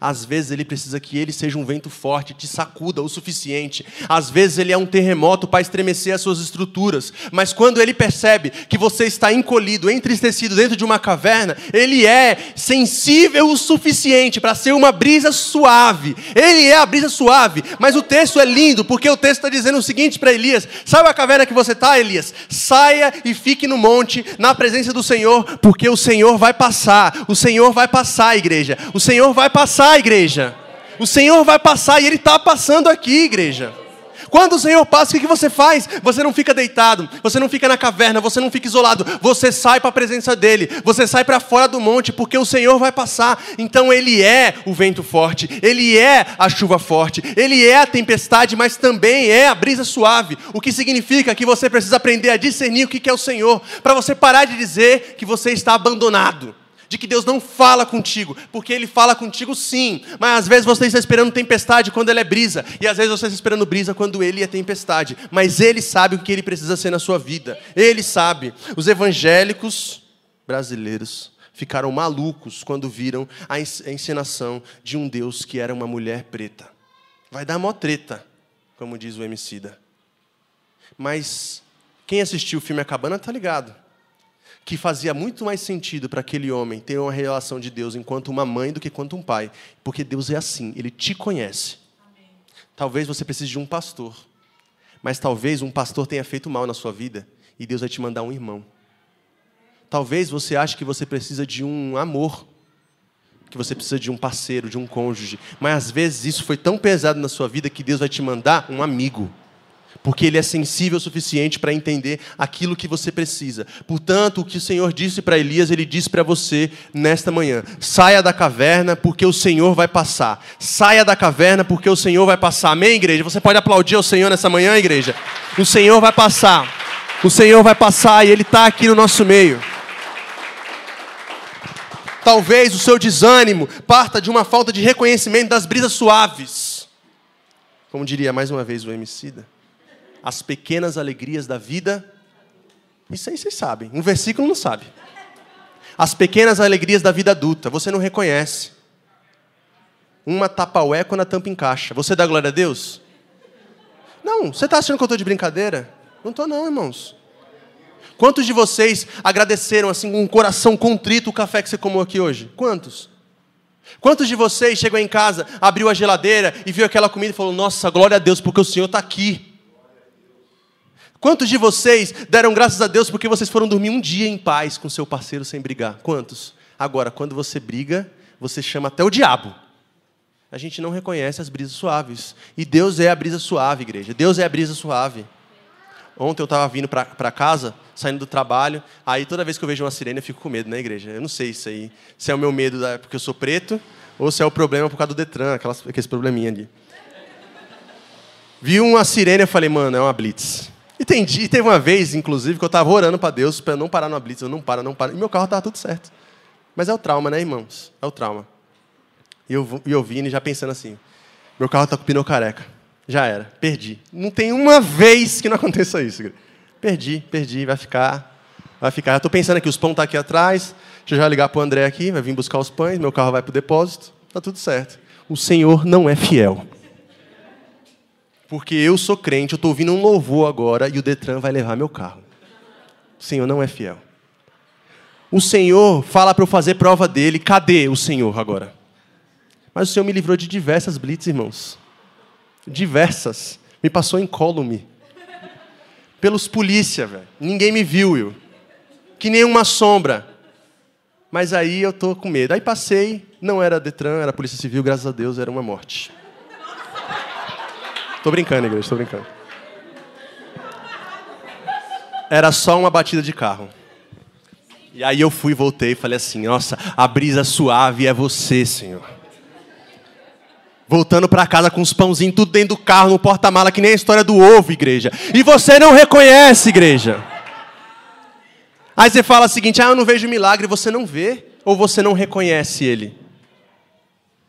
Às vezes ele precisa que ele seja um vento forte, te sacuda o suficiente. Às vezes ele é um terremoto para estremecer as suas estruturas. Mas quando ele percebe que você está encolhido, entristecido dentro de uma caverna, ele é sensível o suficiente para ser uma brisa suave. Ele é a brisa suave. Mas o texto é lindo, porque o texto está dizendo o seguinte para Elias: sai da caverna que você está, Elias. Saia e fique no monte, na presença do Senhor, porque o Senhor vai passar. O Senhor vai passar, igreja. O Senhor vai passar, igreja. O Senhor vai passar e Ele está passando aqui, igreja. Quando o Senhor passa, o que você faz? Você não fica deitado, você não fica na caverna, você não fica isolado, você sai para a presença dEle, você sai para fora do monte, porque o Senhor vai passar. Então Ele é o vento forte, Ele é a chuva forte, Ele é a tempestade, mas também é a brisa suave, o que significa que você precisa aprender a discernir o que é o Senhor, para você parar de dizer que você está abandonado, de que Deus não fala contigo, porque Ele fala contigo sim, mas às vezes você está esperando tempestade quando Ele é brisa, e às vezes você está esperando brisa quando Ele é tempestade, mas Ele sabe o que Ele precisa ser na sua vida, Ele sabe. Os evangélicos brasileiros ficaram malucos quando viram a encenação de um Deus que era uma mulher preta. Vai dar mó treta, como diz o Emicida. Mas quem assistiu o filme A Cabana está ligado que fazia muito mais sentido para aquele homem ter uma relação de Deus enquanto uma mãe do que quanto um pai. Porque Deus é assim, Ele te conhece. Amém. Talvez você precise de um pastor, mas talvez um pastor tenha feito mal na sua vida e Deus vai te mandar um irmão. Talvez você ache que você precisa de um amor, que você precisa de um parceiro, de um cônjuge, mas às vezes isso foi tão pesado na sua vida que Deus vai te mandar um amigo. Porque Ele é sensível o suficiente para entender aquilo que você precisa. Portanto, o que o Senhor disse para Elias, Ele disse para você nesta manhã: saia da caverna, porque o Senhor vai passar. Saia da caverna, porque o Senhor vai passar. Amém, igreja? Você pode aplaudir ao Senhor nessa manhã, igreja? O Senhor vai passar. O Senhor vai passar e Ele está aqui no nosso meio. Talvez o seu desânimo parta de uma falta de reconhecimento das brisas suaves. Como diria mais uma vez o Emicida, as pequenas alegrias da vida, isso aí vocês sabem, um versículo não sabe. As pequenas alegrias da vida adulta, você não reconhece. Uma tapaué quando a tampa encaixa. Você dá glória a Deus? Não, você está achando que eu estou de brincadeira? Não estou não, irmãos. Quantos de vocês agradeceram assim com um coração contrito o café que você comeu aqui hoje? Quantos? Quantos de vocês chegou em casa, abriu a geladeira e viu aquela comida e falou: nossa, glória a Deus, porque o Senhor está aqui? Quantos de vocês deram graças a Deus porque vocês foram dormir um dia em paz com seu parceiro sem brigar? Quantos? Agora, quando você briga, você chama até o diabo. A gente não reconhece as brisas suaves. E Deus é a brisa suave, igreja. Deus é a brisa suave. Ontem eu estava vindo para casa, saindo do trabalho, aí toda vez que eu vejo uma sirene eu fico com medo, né, igreja? Eu não sei isso aí, se é o meu medo porque eu sou preto ou se é o problema por causa do Detran, aquelas, aqueles probleminha ali. Vi uma sirene e falei, mano, é uma blitz. E teve uma vez, inclusive, que eu estava orando para Deus para não parar numa blitz. Eu não paro, não paro. E meu carro estava tudo certo. Mas é o trauma, né, irmãos? É o trauma. E eu, eu vim já pensando assim, meu carro está com o pneu careca. Já era, perdi. Não tem uma vez que não aconteça isso. Perdi, perdi, vai ficar. Vai ficar. Eu estou pensando aqui, os pães estão aqui atrás. Deixa eu já ligar para o André aqui, vai vir buscar os pães. Meu carro vai para o depósito. Está tudo certo. O Senhor não é fiel. Porque eu sou crente, eu estou ouvindo um louvor agora e o Detran vai levar meu carro. O Senhor não é fiel. O Senhor fala para eu fazer prova dele. Cadê o Senhor agora? Mas o Senhor me livrou de diversas blitz, irmãos. Diversas. Me passou incólume. Pelos polícia, velho. Ninguém me viu, eu. Que nem uma sombra. Mas aí eu estou com medo. Aí passei, não era Detran, era Polícia Civil, graças a Deus, era uma morte. Tô brincando, igreja, tô brincando. Era só uma batida de carro. E aí eu fui, voltei e falei assim, nossa, a brisa suave é você, Senhor. Voltando para casa com os pãozinhos tudo dentro do carro, no porta-mala, que nem a história do ovo, igreja. E você não reconhece, igreja. Aí você fala o seguinte, ah, eu não vejo milagre, você não vê ou você não reconhece ele?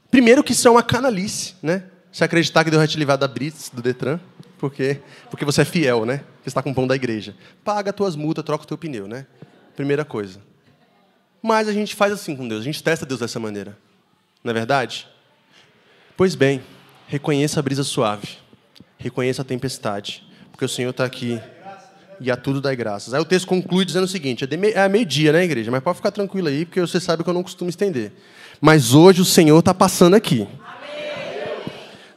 Primeiro que isso é uma canalice, né? Você acreditar que Deus vai te livrar da blitz, do Detran, porque, porque você é fiel, né? Você está com o pão da igreja. Paga as tuas multas, troca o teu pneu, né? Primeira coisa. Mas a gente faz assim com Deus, a gente testa Deus dessa maneira. Não é verdade? Pois bem, reconheça a brisa suave, reconheça a tempestade, porque o Senhor está aqui e a tudo dá graças. Aí o texto conclui dizendo o seguinte, é meio-dia, né, igreja? Mas pode ficar tranquilo aí, porque você sabe que eu não costumo estender. Mas hoje o Senhor está passando aqui.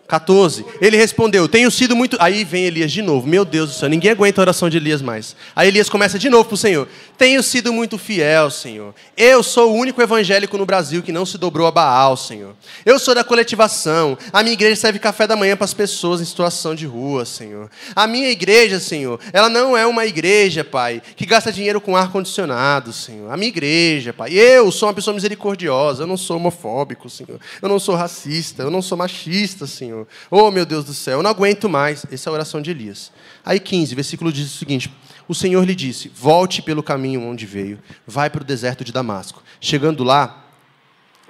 quatorze. Ele respondeu, tenho sido muito... Aí vem Elias de novo. Meu Deus do céu, ninguém aguenta a oração de Elias mais. Aí Elias começa de novo para o Senhor. Tenho sido muito fiel, Senhor. Eu sou o único evangélico no Brasil que não se dobrou a Baal, Senhor. Eu sou da coletivação. A minha igreja serve café da manhã para as pessoas em situação de rua, Senhor. A minha igreja, Senhor, ela não é uma igreja, Pai, que gasta dinheiro com ar-condicionado, Senhor. A minha igreja, Pai. Eu sou uma pessoa misericordiosa. Eu não sou homofóbico, Senhor. Eu não sou racista. Eu não sou machista, Senhor. Oh, meu Deus do céu, eu não aguento mais. Essa é a oração de Elias. Aí quinze, versículo diz o seguinte. O Senhor lhe disse, volte pelo caminho onde veio, vai para o deserto de Damasco. Chegando lá,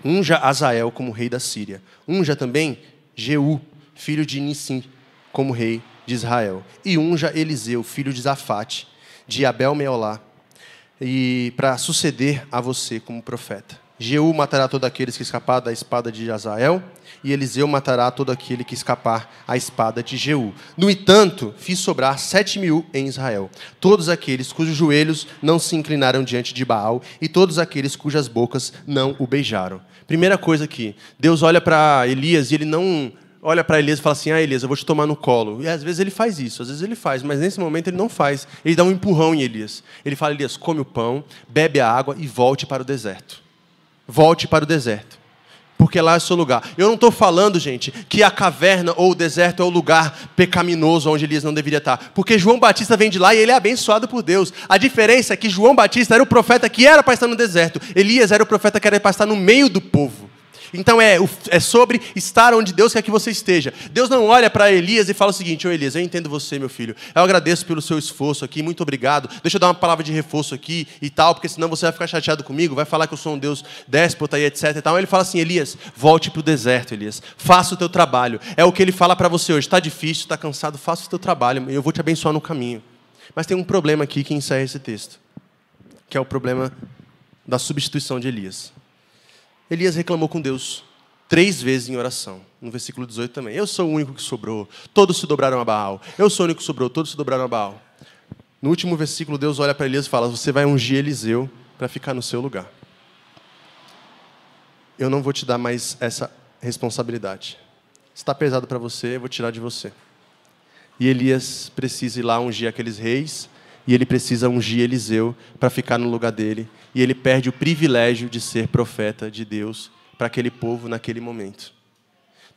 unja Azael como rei da Síria. Unja também Jeú, filho de Nissim, como rei de Israel. E unja Eliseu, filho de Zafate, de Abel-Meolá, e para suceder a você como profeta. Jeú matará todos aqueles que escapar da espada de Jazael, e Eliseu matará todo aquele que escapar à espada de Jeú. No entanto, fiz sobrar sete mil em Israel, todos aqueles cujos joelhos não se inclinaram diante de Baal, e todos aqueles cujas bocas não o beijaram. Primeira coisa aqui, Deus olha para Elias e ele não... olha para Elias e fala assim, ah, Elias, eu vou te tomar no colo. E às vezes ele faz isso, às vezes ele faz, mas nesse momento ele não faz. Ele dá um empurrão em Elias. Ele fala, Elias, come o pão, bebe a água e volte para o deserto. Volte para o deserto, porque lá é o seu lugar. Eu não estou falando, gente, que a caverna ou o deserto é o lugar pecaminoso onde Elias não deveria estar, porque João Batista vem de lá e ele é abençoado por Deus. A diferença é que João Batista era o profeta que era para estar no deserto. Elias era o profeta que era para estar no meio do povo. Então é, é sobre estar onde Deus quer que você esteja. Deus não olha para Elias e fala o seguinte, ô Elias, eu entendo você, meu filho. Eu agradeço pelo seu esforço aqui, muito obrigado. Deixa eu dar uma palavra de reforço aqui e tal, porque senão você vai ficar chateado comigo, vai falar que eu sou um Deus déspota e etc e tal. Ele fala assim, Elias, volte para o deserto, Elias. Faça o teu trabalho. É o que ele fala para você hoje. Está difícil, está cansado, faça o teu trabalho. Eu vou te abençoar no caminho. Mas tem um problema aqui que encerra esse texto, que é o problema da substituição de Elias. Elias reclamou com Deus três vezes em oração. No versículo dezoito também. Eu sou o único que sobrou. Todos se dobraram a Baal. Eu sou o único que sobrou. Todos se dobraram a Baal. No último versículo, Deus olha para Elias e fala, você vai ungir Eliseu para ficar no seu lugar. Eu não vou te dar mais essa responsabilidade. Se está pesado para você, eu vou tirar de você. E Elias precisa ir lá ungir aqueles reis. E ele precisa ungir Eliseu para ficar no lugar dele. E ele perde o privilégio de ser profeta de Deus para aquele povo naquele momento.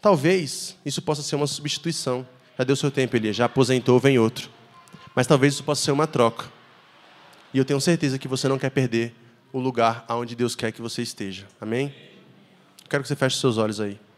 Talvez isso possa ser uma substituição. Já deu seu tempo, Elias, já aposentou, vem outro. Mas talvez isso possa ser uma troca. E eu tenho certeza que você não quer perder o lugar aonde Deus quer que você esteja. Amém? Quero que você feche seus olhos aí.